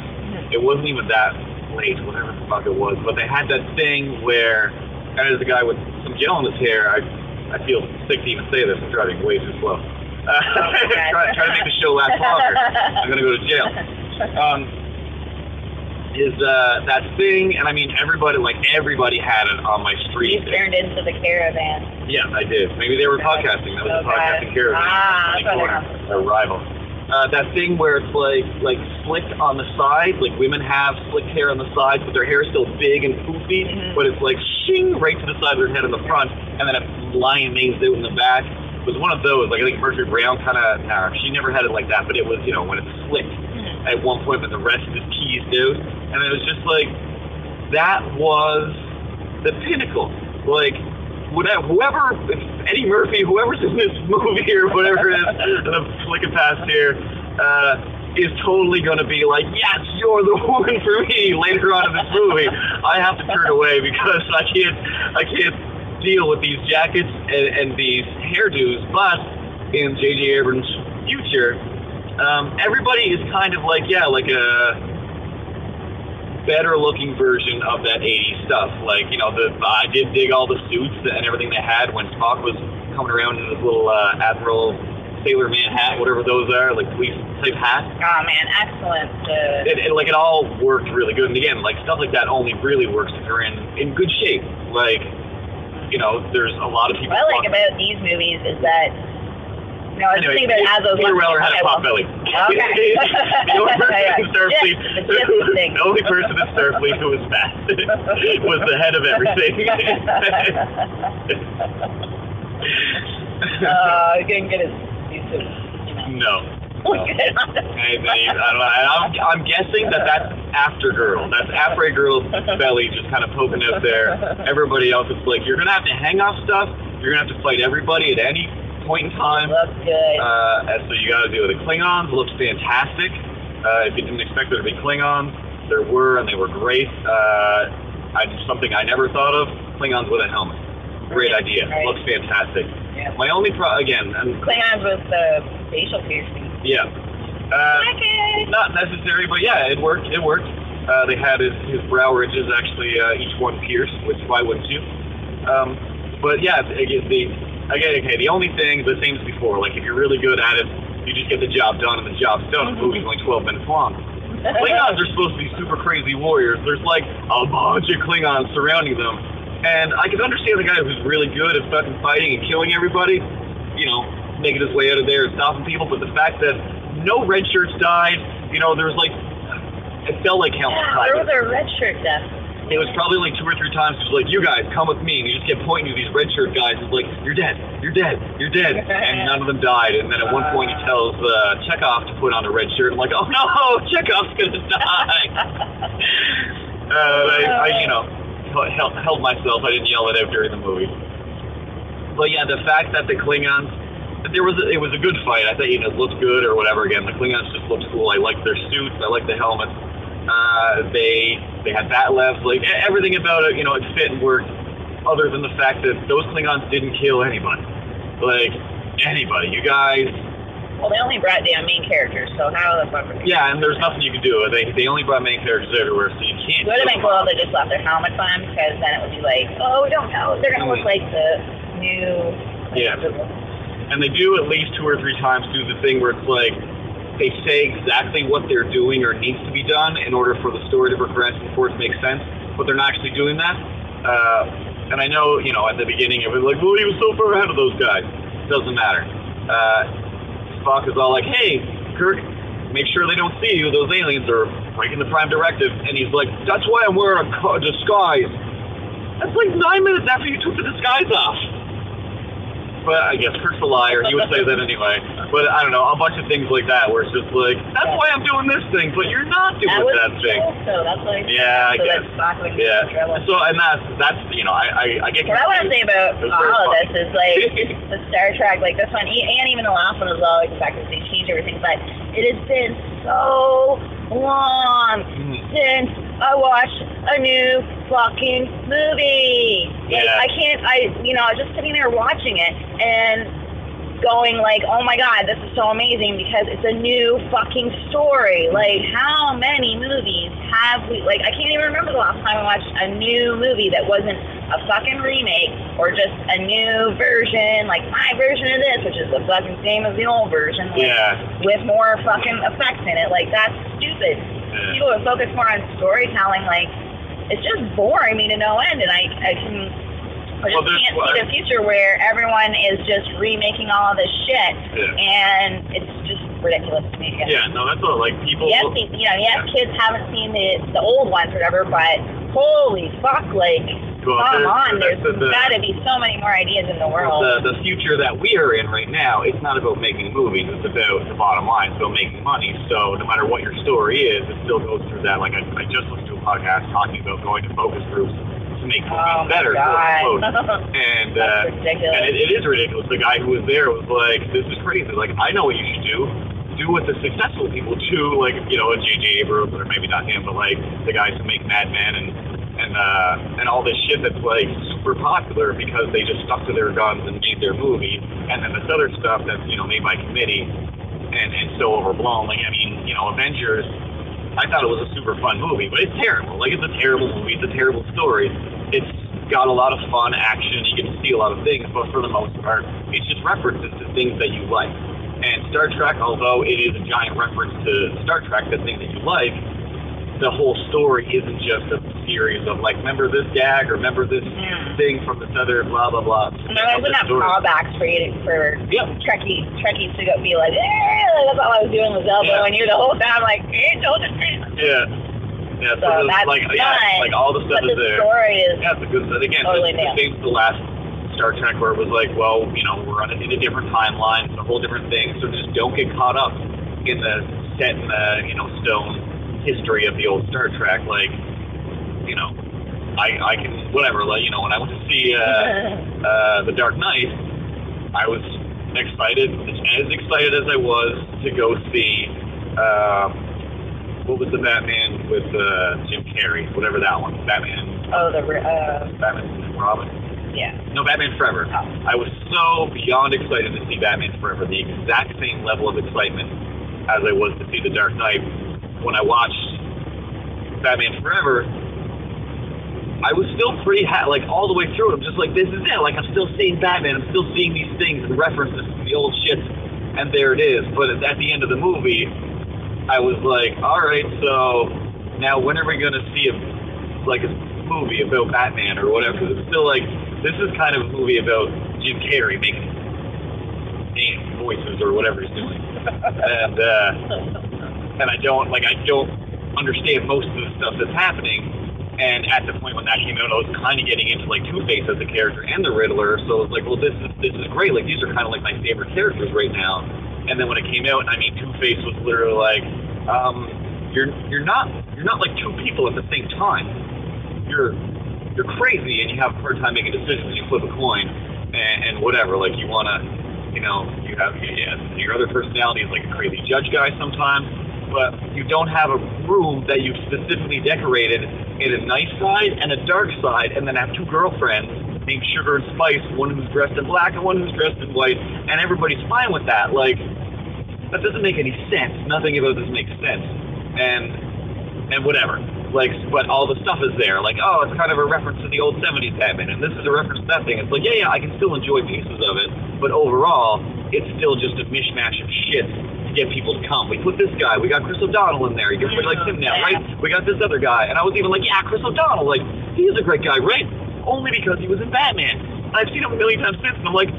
It wasn't even that late, whatever the fuck it was, but they had that thing where, and there's a guy with some gel in his hair, I, I feel sick to even say this, I'm driving way too slow. Uh, oh, try, try to make the show last longer. I'm going to go to jail. Um, is uh, that thing, and I mean everybody, like everybody had it on my street. You turned into the caravan. Yeah, I did. Maybe they were God. podcasting. That was oh, a podcasting God. caravan. Ah, that's what happened. Their rival. Uh, that thing where it's like, like slicked on the sides, like women have slicked hair on the sides, but their hair is still big and poofy, mm-hmm. but it's like shing right to the side of their head in the front, and then a lioness out in the back. It was one of those. Like I think Mercury Brown kind of, nah, she never had it like that, but it was, you know, when it's slicked. At one point, but the rest is teased out, and it was just like that was the pinnacle. Like whatever, whoever, Eddie Murphy, whoever's in this movie or whatever it is, the flick of past here, uh, is totally going to be like, yes, you're the woman for me later on in this movie. I have to turn away because I can't, I can't deal with these jackets and, and these hairdos. But in J J. Abrams' future, um, everybody is kind of like, yeah, like a better looking version of that eighties stuff. Like, you know, the I did dig all the suits and everything they had when Spock was coming around in his little uh, Admiral Sailor Man hat, whatever those are, like police type hat. Oh man, excellent. Uh, it, it, like it all worked really good. And again, like stuff like that only really works if you're in, in good shape. Like, you know, there's a lot of people. What I like about these movies is that, you know, I was anyway, thinking about it as those. Peter Weller had a pop belly. Okay. The only person yeah, in Starfleet, yes, the, the only person in Starfleet who was fat was the head of everything. uh, he didn't get his. No. Okay. I mean, I don't know. I'm, I'm guessing that that's after girl. That's after girl's belly just kind of poking out there. Everybody else is like, you're going to have to hang off stuff. You're going to have to fight everybody at any point in time. That's good. Uh, and so you got to deal with the Klingons. Looks fantastic. Uh, if you didn't expect there to be Klingons, there were, and they were great. Uh, I something I never thought of, Klingons with a helmet. Great idea. Right. Looks fantastic. Yeah. My only pro again. I'm, Klingons with the uh, facial piercing. Yeah. Uh, okay. Not necessary, but yeah, it worked. It worked. Uh, they had his, his brow ridges actually uh, each one pierced, which why wouldn't you? Um, but yeah, again, the again, okay. The only thing, the same as before. Like if you're really good at it, you just get the job done, and the job's done. The movie's only twelve minutes long. Klingons are supposed to be super crazy warriors. There's like a bunch of Klingons surrounding them. And I can understand the guy who's really good at fucking fighting and killing everybody, you know, making his way out of there and stopping people, but the fact that no red shirts died, you know, there was like, it felt like hell. Yeah, there was a red shirt death. It was probably like two or three times, it was like, you guys, come with me, and you just kept pointing to these red shirt guys, and like, you're dead, you're dead, you're dead, and none of them died, and then at one point he tells uh, Chekhov to put on a red shirt, and like, oh no, Chekhov's gonna die! uh, I, I, you know, Held, held myself. I didn't yell it out during the movie. But yeah, the fact that the Klingons, that there was a, it was a good fight. I thought, you know, it looked good or whatever. Again, the Klingons just looked cool. I liked their suits. I liked the helmets. Uh, they they had bat left. Like everything about it, you know, it fit and worked. Other than the fact that those Klingons didn't kill anybody, like anybody. You guys. Well, they only brought down main characters, so how the fuck? Yeah, and there's nothing you can do. They they only brought main characters everywhere, so you can't. It would have been cool if they just left their helmets on, because then it would be like, oh, we don't know. They're gonna mm. look like the new. Like, yeah. Visible. And they do at least two or three times do the thing where it's like they say exactly what they're doing or needs to be done in order for the story to progress and for it to make sense, but they're not actually doing that. Uh, and I know, you know, at the beginning it was like, well, he was so far ahead of those guys. Doesn't matter. Uh, Spock is all like, hey, Kirk, make sure they don't see you. Those aliens are breaking the Prime Directive. And he's like, that's why I'm wearing a disguise. That's like nine minutes after you took the disguise off. But I guess Kirk's a liar. He would say that anyway. But I don't know, a bunch of things like that where it's just like, that's why I'm doing this thing, but you're not doing that, that thing. So that's like, yeah, I so guess. Like yeah. So, and that's, that's, you know, I, I, I get confused. What I want to say about all of this is like, the Star Trek, like this one, and even the last one as well, like the fact that they changed everything, but it has been so long mm. since I watched a new fucking movie. Like, yeah. I can't, I, you know, I was just sitting there watching it and going like, oh my God, this is so amazing because it's a new fucking story. Like, how many movies have we, like, I can't even remember the last time I watched a new movie that wasn't a fucking remake or just a new version, like my version of this, which is the fucking same as the old version. Like, yeah. With more fucking effects in it. Like, that's stupid. Yeah. People would focus more on storytelling, like, it's just boring me to no end, and I, I can, I just well, can't well, see the future where everyone is just remaking all of this shit, yeah. and it's just ridiculous to me. Yeah, no, that's all, like, people... Yes, will, you know, yes, yeah. kids haven't seen the, the old ones or whatever, but holy fuck, like, well, come on, there's the, the, gotta be so many more ideas in the world. The, the future that we are in right now, it's not about making movies, it's about the bottom line, it's about making money, so no matter what your story is, it still goes through that, like, I, I just listened to a podcast talking about going to focus groups make movies oh better. And uh, and it, it is ridiculous. The guy who was there was like, this is crazy. Like, I know what you should do. Do what the successful people do, like, you know, a J J Abrams, or maybe not him, but like the guys who make Mad Men and and uh, and all this shit that's like super popular because they just stuck to their guns and made their movie. And then this other stuff that's, you know, made by committee and, and so overblown. Like, I mean, you know, Avengers, I thought it was a super fun movie, but it's terrible. Like, it's a terrible movie. It's a terrible story. It's got a lot of fun action. You get to see a lot of things, but for the most part, it's just references to things that you like. And Star Trek, although it is a giant reference to Star Trek, the thing that you like, the whole story isn't just a series of, like, remember this gag or remember this mm. thing from this other blah, blah, blah. No, I wouldn't have callbacks for you to, for yep. Trekkies, Trekkies to go be like, eh, that's all I was doing was elbowing yeah. you the whole time, like, eh, don't Yeah. Yeah, so, so that's like, fun, yeah, like, all the stuff is the there. Story is yeah, it's a good Again, totally the same as the last Star Trek where it was like, well, you know, we're on a, in a different timeline, it's a whole different thing, so just don't get caught up in the set in the, you know, stone history of the old Star Trek, like, you know, I I can, whatever, like, you know, when I went to see uh, uh, The Dark Knight, I was excited, as excited as I was to go see, um, what was the Batman with uh, Jim Carrey, whatever that one, Batman. Oh, the, uh... Batman and Robin. Yeah. No, Batman Forever. Oh. I was so beyond excited to see Batman Forever, the exact same level of excitement as I was to see The Dark Knight. When I watched Batman Forever, I was still pretty ha- like all the way through it. I'm just like, this is it. Like, I'm still seeing Batman. I'm still seeing these things and references to the old shit. And there it is. But at the end of the movie, I was like, all right, so now when are we gonna see a like a movie about Batman or whatever? Because it's still like, this is kind of a movie about Jim Carrey making voices or whatever he's doing. and. uh And I don't, like, I don't understand most of the stuff that's happening. And at the point when that came out, I was kind of getting into, like, Two-Face as a character and the Riddler. So I was like, well, this is this is great. Like, these are kind of, like, my favorite characters right now. And then when it came out, I mean, Two-Face was literally like, um, you're you're not, you're not, like, two people at the same time. You're you're crazy, and you have a hard time making decisions. You flip a coin and, and whatever. Like, you want to, you know, you have, yeah, your other personality is, like, a crazy judge guy sometimes. But you don't have a room that you've specifically decorated in a nice side and a dark side, and then have two girlfriends named Sugar and Spice, one who's dressed in black and one who's dressed in white, and everybody's fine with that. Like, that doesn't make any sense. Nothing about this makes sense. And and whatever. Like, but all the stuff is there. Like, oh, it's kind of a reference to the old seventies Batman, and this is a reference to that thing. It's like, yeah, yeah, I can still enjoy pieces of it, but overall, it's still just a mishmash of shit. Get people to come. We put this guy. We got Chris O'Donnell in there. Everybody likes him now, right? We got this other guy. And I was even like, yeah, Chris O'Donnell. Like, he's a great guy, right? Only because he was in Batman. I've seen him a million times since, and I'm like,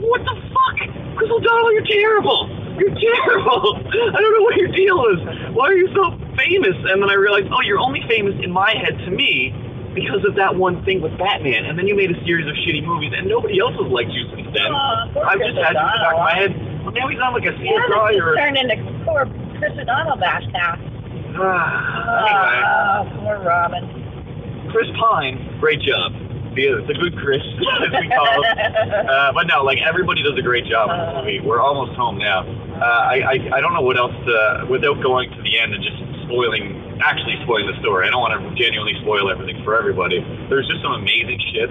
what the fuck? Chris O'Donnell, you're terrible. You're terrible. I don't know what your deal is. Why are you so famous? And then I realized, oh, you're only famous in my head to me because of that one thing with Batman. And then you made a series of shitty movies, and nobody else has liked you since then. Uh, I've just had you in the back of my head. Now he's not like a C S I yeah, or... turned into poor Chris O'Donnell bash cast. Uh, anyway. Oh, poor Robin. Chris Pine, great job. Yeah, it's a good Chris, as we call him. Uh, but no, like, everybody does a great job in the movie. We're almost home now. Uh, I, I I don't know what else to... Without going to the end and just spoiling... Actually spoiling the story. I don't want to genuinely spoil everything for everybody. There's just some amazing shit.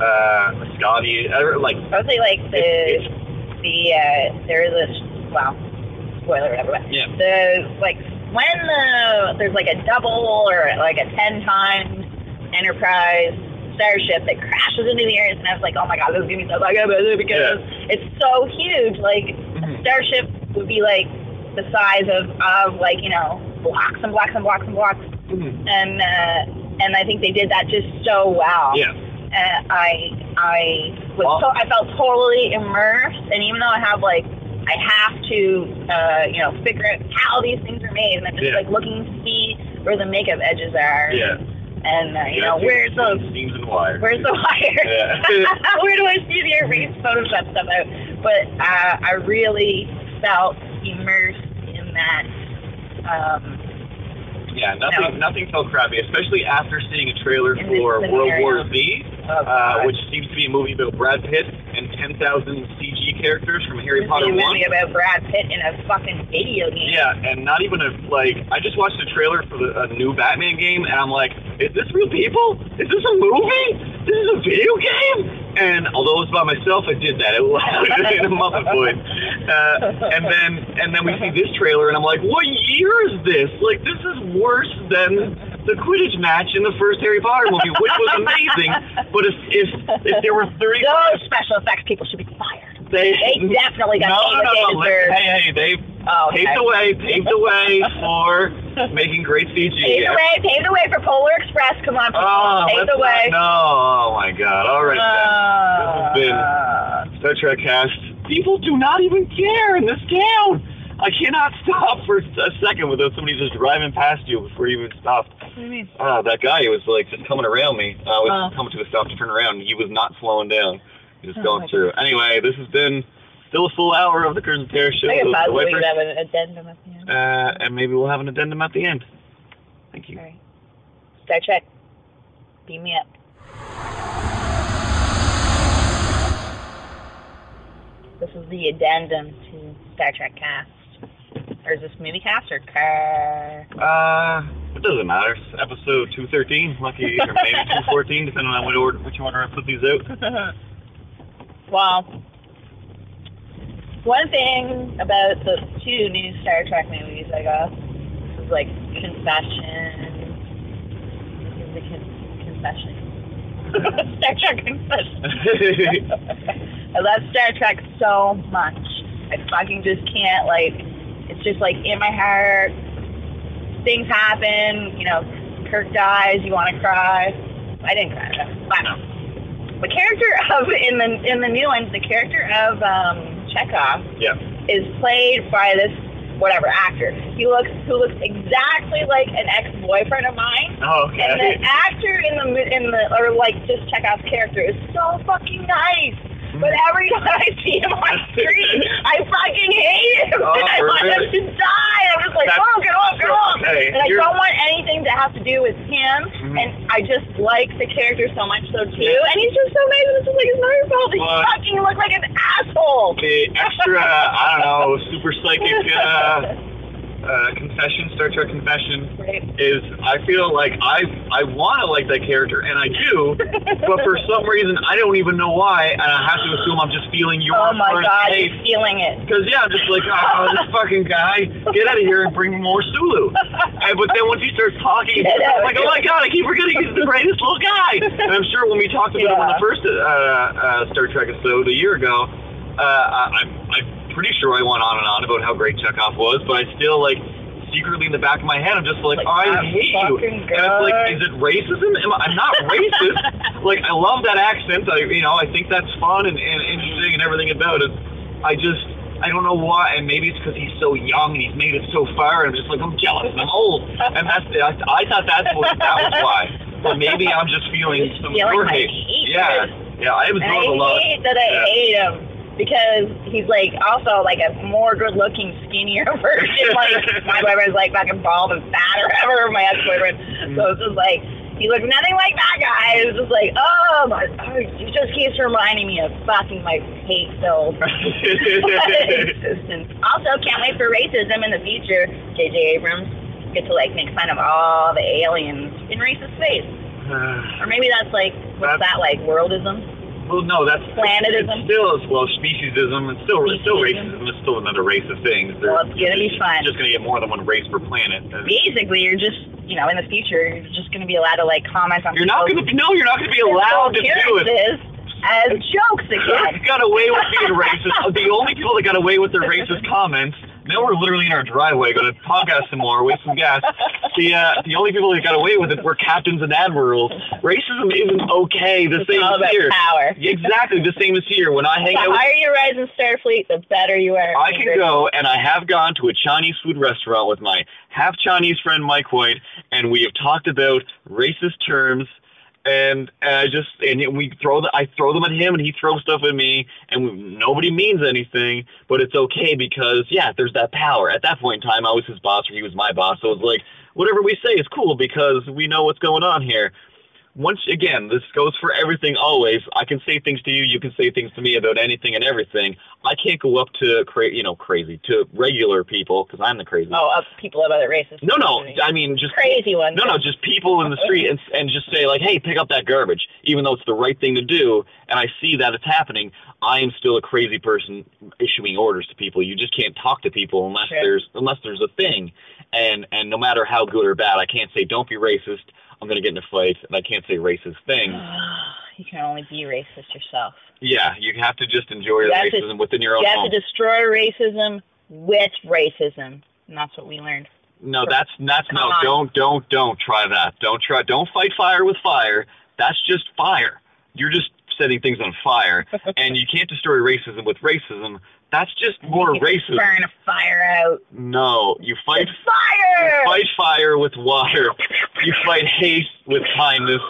Uh, Scotty... Like, Probably, like, the... It, it's, The, uh, there is a, well, spoiler, whatever, but yeah. the, like, when the, there's, like, a double or, like, a ten times Enterprise starship that crashes into the Earth, and I was like, oh, my God, this is going to be so fucking amazing, because yeah. it's so huge, like, mm-hmm. a starship would be, like, the size of, of, like, you know, blocks and blocks and blocks and blocks, mm-hmm. and, uh, and I think they did that just so well. Yeah. Uh, I I was oh. to- I felt totally immersed, and even though I have like I have to uh, you know figure out how these things are made, and I'm just yeah. like looking to see where the makeup edges are, yeah. and uh, you yeah, know where's the seams and wires, where's the wire, yeah. where do I see the erase Photoshop stuff out? But uh, I really felt immersed in that um, Yeah, nothing, no. nothing felt crappy, especially after seeing a trailer in for World War Z, oh, uh, which seems to be a movie about Brad Pitt and ten thousand C G characters from Harry this Potter One. It's a movie about Brad Pitt in a fucking video game. Yeah, and not even a like. I just watched a trailer for the, a new Batman game, and I'm like, is this real people? Is this a movie? This is a video game? And although it was by myself, I did that. It was in a Muppet voice. Uh, and then and then we see this trailer, and I'm like, what year is this? Like, this is worse than the Quidditch match in the first Harry Potter movie, which was amazing. But if if, if there were thirty... Those special effects people should be fired. They, they definitely got no, no, no, no. Hey, hey, they oh, okay. paved the way, paved the way for making great C G. Paved the way, paved the way for Polar Express. Come on, people. Oh, paved the way. No, oh my God. All right, uh, then. This has been Star Trek Cast. People do not even care in this town. I cannot stop for a second without somebody just driving past you before you even stopped. What do you mean? Uh, that guy, he was like just coming around me. I was uh. coming to a stop to turn around, and he was not slowing down. Just oh going through. God. Anyway, this has been still a full hour of the Curtis and Tara Show. I think possibly we could have an addendum at the end. Uh, and maybe we'll have an addendum at the end. Thank you. All right. Star Trek, beam me up. This is the addendum to Star Trek Cast. Or is this movie cast or car? Uh, it doesn't matter. It's episode two thirteen, lucky, or maybe two fourteen, depending on which order, which order I put these out. Well, one thing about the two new Star Trek movies, I guess, is like Confession. The con- confession. Star Trek Confession. I love Star Trek so much. I fucking just can't, like, it's just like in my heart. Things happen, you know, Kirk dies, you want to cry. I didn't cry, though. I don't know. The character of in the in the new one, the character of um, Chekhov yeah. is played by this whatever actor. He looks who looks exactly like an ex-boyfriend of mine. Oh, okay. And the actor in the in the or like just Chekhov's character is so fucking nice. But every time I see him on screen, I fucking hate him, oh, and I want him to die. I'm just like, oh, get off, get off. Okay. And I You're... don't want anything to have to do with him, mm-hmm. and I just like the character so much, so too. Yeah. And he's just so amazing. It's just like his mother's fault. He but fucking looked like an asshole. The extra, I don't know, super psychic uh, Uh, confession, Star Trek Confession, right. is I feel like I I want to like that character, and I do, but for some reason, I don't even know why, and I have to assume I'm just feeling your Oh my God, tape. You're feeling it. Because, yeah, I'm just like, oh, this fucking guy, get out of here and bring more Sulu. And, but then once he starts talking, I'm like, oh my God, I keep forgetting he's the greatest little guy. And I'm sure when we talked about yeah. him on the first uh, uh, Star Trek episode a year ago, uh, I, I, I pretty sure I went on and on about how great Chekhov was, but I still, like, secretly in the back of my head, I'm just like, like oh, I hate you. Good. And it's like, is it racism? Am I, I'm not racist. Like, I love that accent. I, you know, I think that's fun and, and interesting and everything about it. I just, I don't know why, and maybe it's because he's so young and he's made it so far, and I'm just like, I'm jealous, I'm old. And that's, I, I thought that's what, that was why. But maybe I'm just feeling just some feeling like hate. hate. Yeah, yeah, I absorb a lot. I hate that I yeah. hate him. Because he's, like, also, like, a more good-looking, skinnier version. Like, my boyfriend's, like, fucking bald and fat or whatever, my ex-boyfriend. So it's just, like, he looked nothing like that guy. It was just like, oh, my, oh, he just keeps reminding me of fucking my hate-filled existence. Also, can't wait for racism in the future. J J. Abrams get to, like, make fun of all the aliens in racist space. Or maybe that's, like, what's that, like, worldism? Well, no, that's planetism. It's still, well, speciesism. It's still, speciesism. It's still racism. It's still another race of things. They're, well, it's gonna be fun. You're just gonna get more than one race per planet. Basically, you're just, you know, in the future, you're just gonna be allowed to like comment on. You're not gonna, no, you're not gonna be allowed to do it. As jokes again. Kirk got away with being racist. The only people that got away with their racist comments. Now we're literally in our driveway, going to podcast some more, waste some gas. The uh, the only people that got away with it were captains and admirals. Racism isn't okay. The it's same all about here. Power. Exactly the same as here. When I hang the out, the higher with, you rise in Starfleet, the better you are. I can go, and I have gone to a Chinese food restaurant with my half Chinese friend Mike White, and we have talked about racist terms. And, and I just and we throw the, I throw them at him and he throws stuff at me, and we, nobody means anything, but it's okay because yeah, there's that power. At that point in time, I was his boss or he was my boss, so it's like whatever we say is cool because we know what's going on here. Once again, this goes for everything always. I can say things to you, you can say things to me about anything and everything. I can't go up to cra- you know crazy to regular people because I'm the crazy. Oh, uh, people of other races. No, no, I mean just crazy ones. No, no, just people in the street and and just say like, hey, pick up that garbage, even though it's the right thing to do. And I see that it's happening. I am still a crazy person issuing orders to people. You just can't talk to people unless sure. there's unless there's a thing, and and no matter how good or bad, I can't say don't be racist. I'm going to get in a fight, and I can't say racist things. You can only be racist yourself. Yeah, you have to just enjoy you racism to, within your own home. You have home. to destroy racism with racism, and that's what we learned. No, For, that's, that's no, on. don't, don't, don't try that. Don't try, don't fight fire with fire. That's just fire. You're just setting things on fire, and you can't destroy racism with racism. That's just more racism. Burn a fire out. No, you fight it's fire. You fight fire with water. You fight hate with kindness.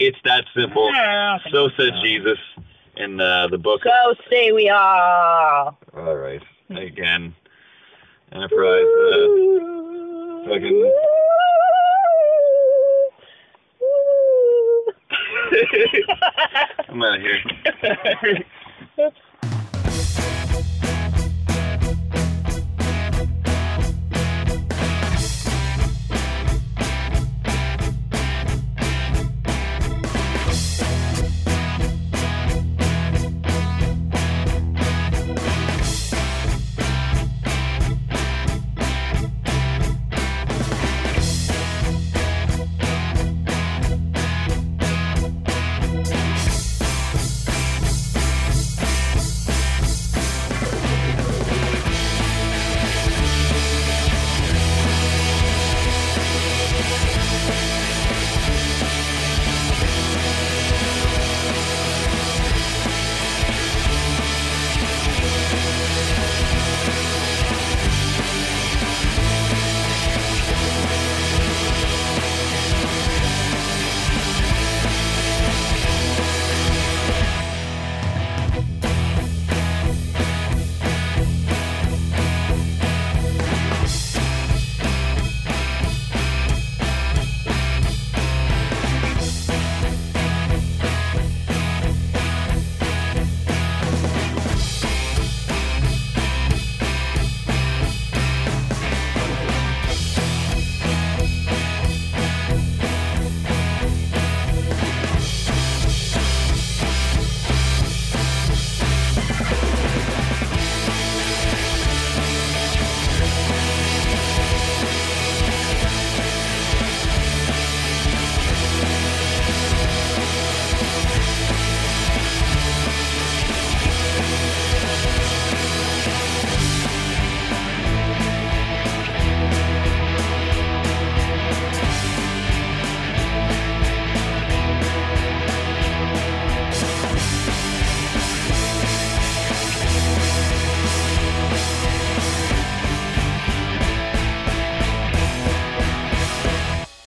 It's that simple. So said so. Jesus in uh, the book. So say we all. All right, again, Enterprise. Uh, fucking. I'm out of here.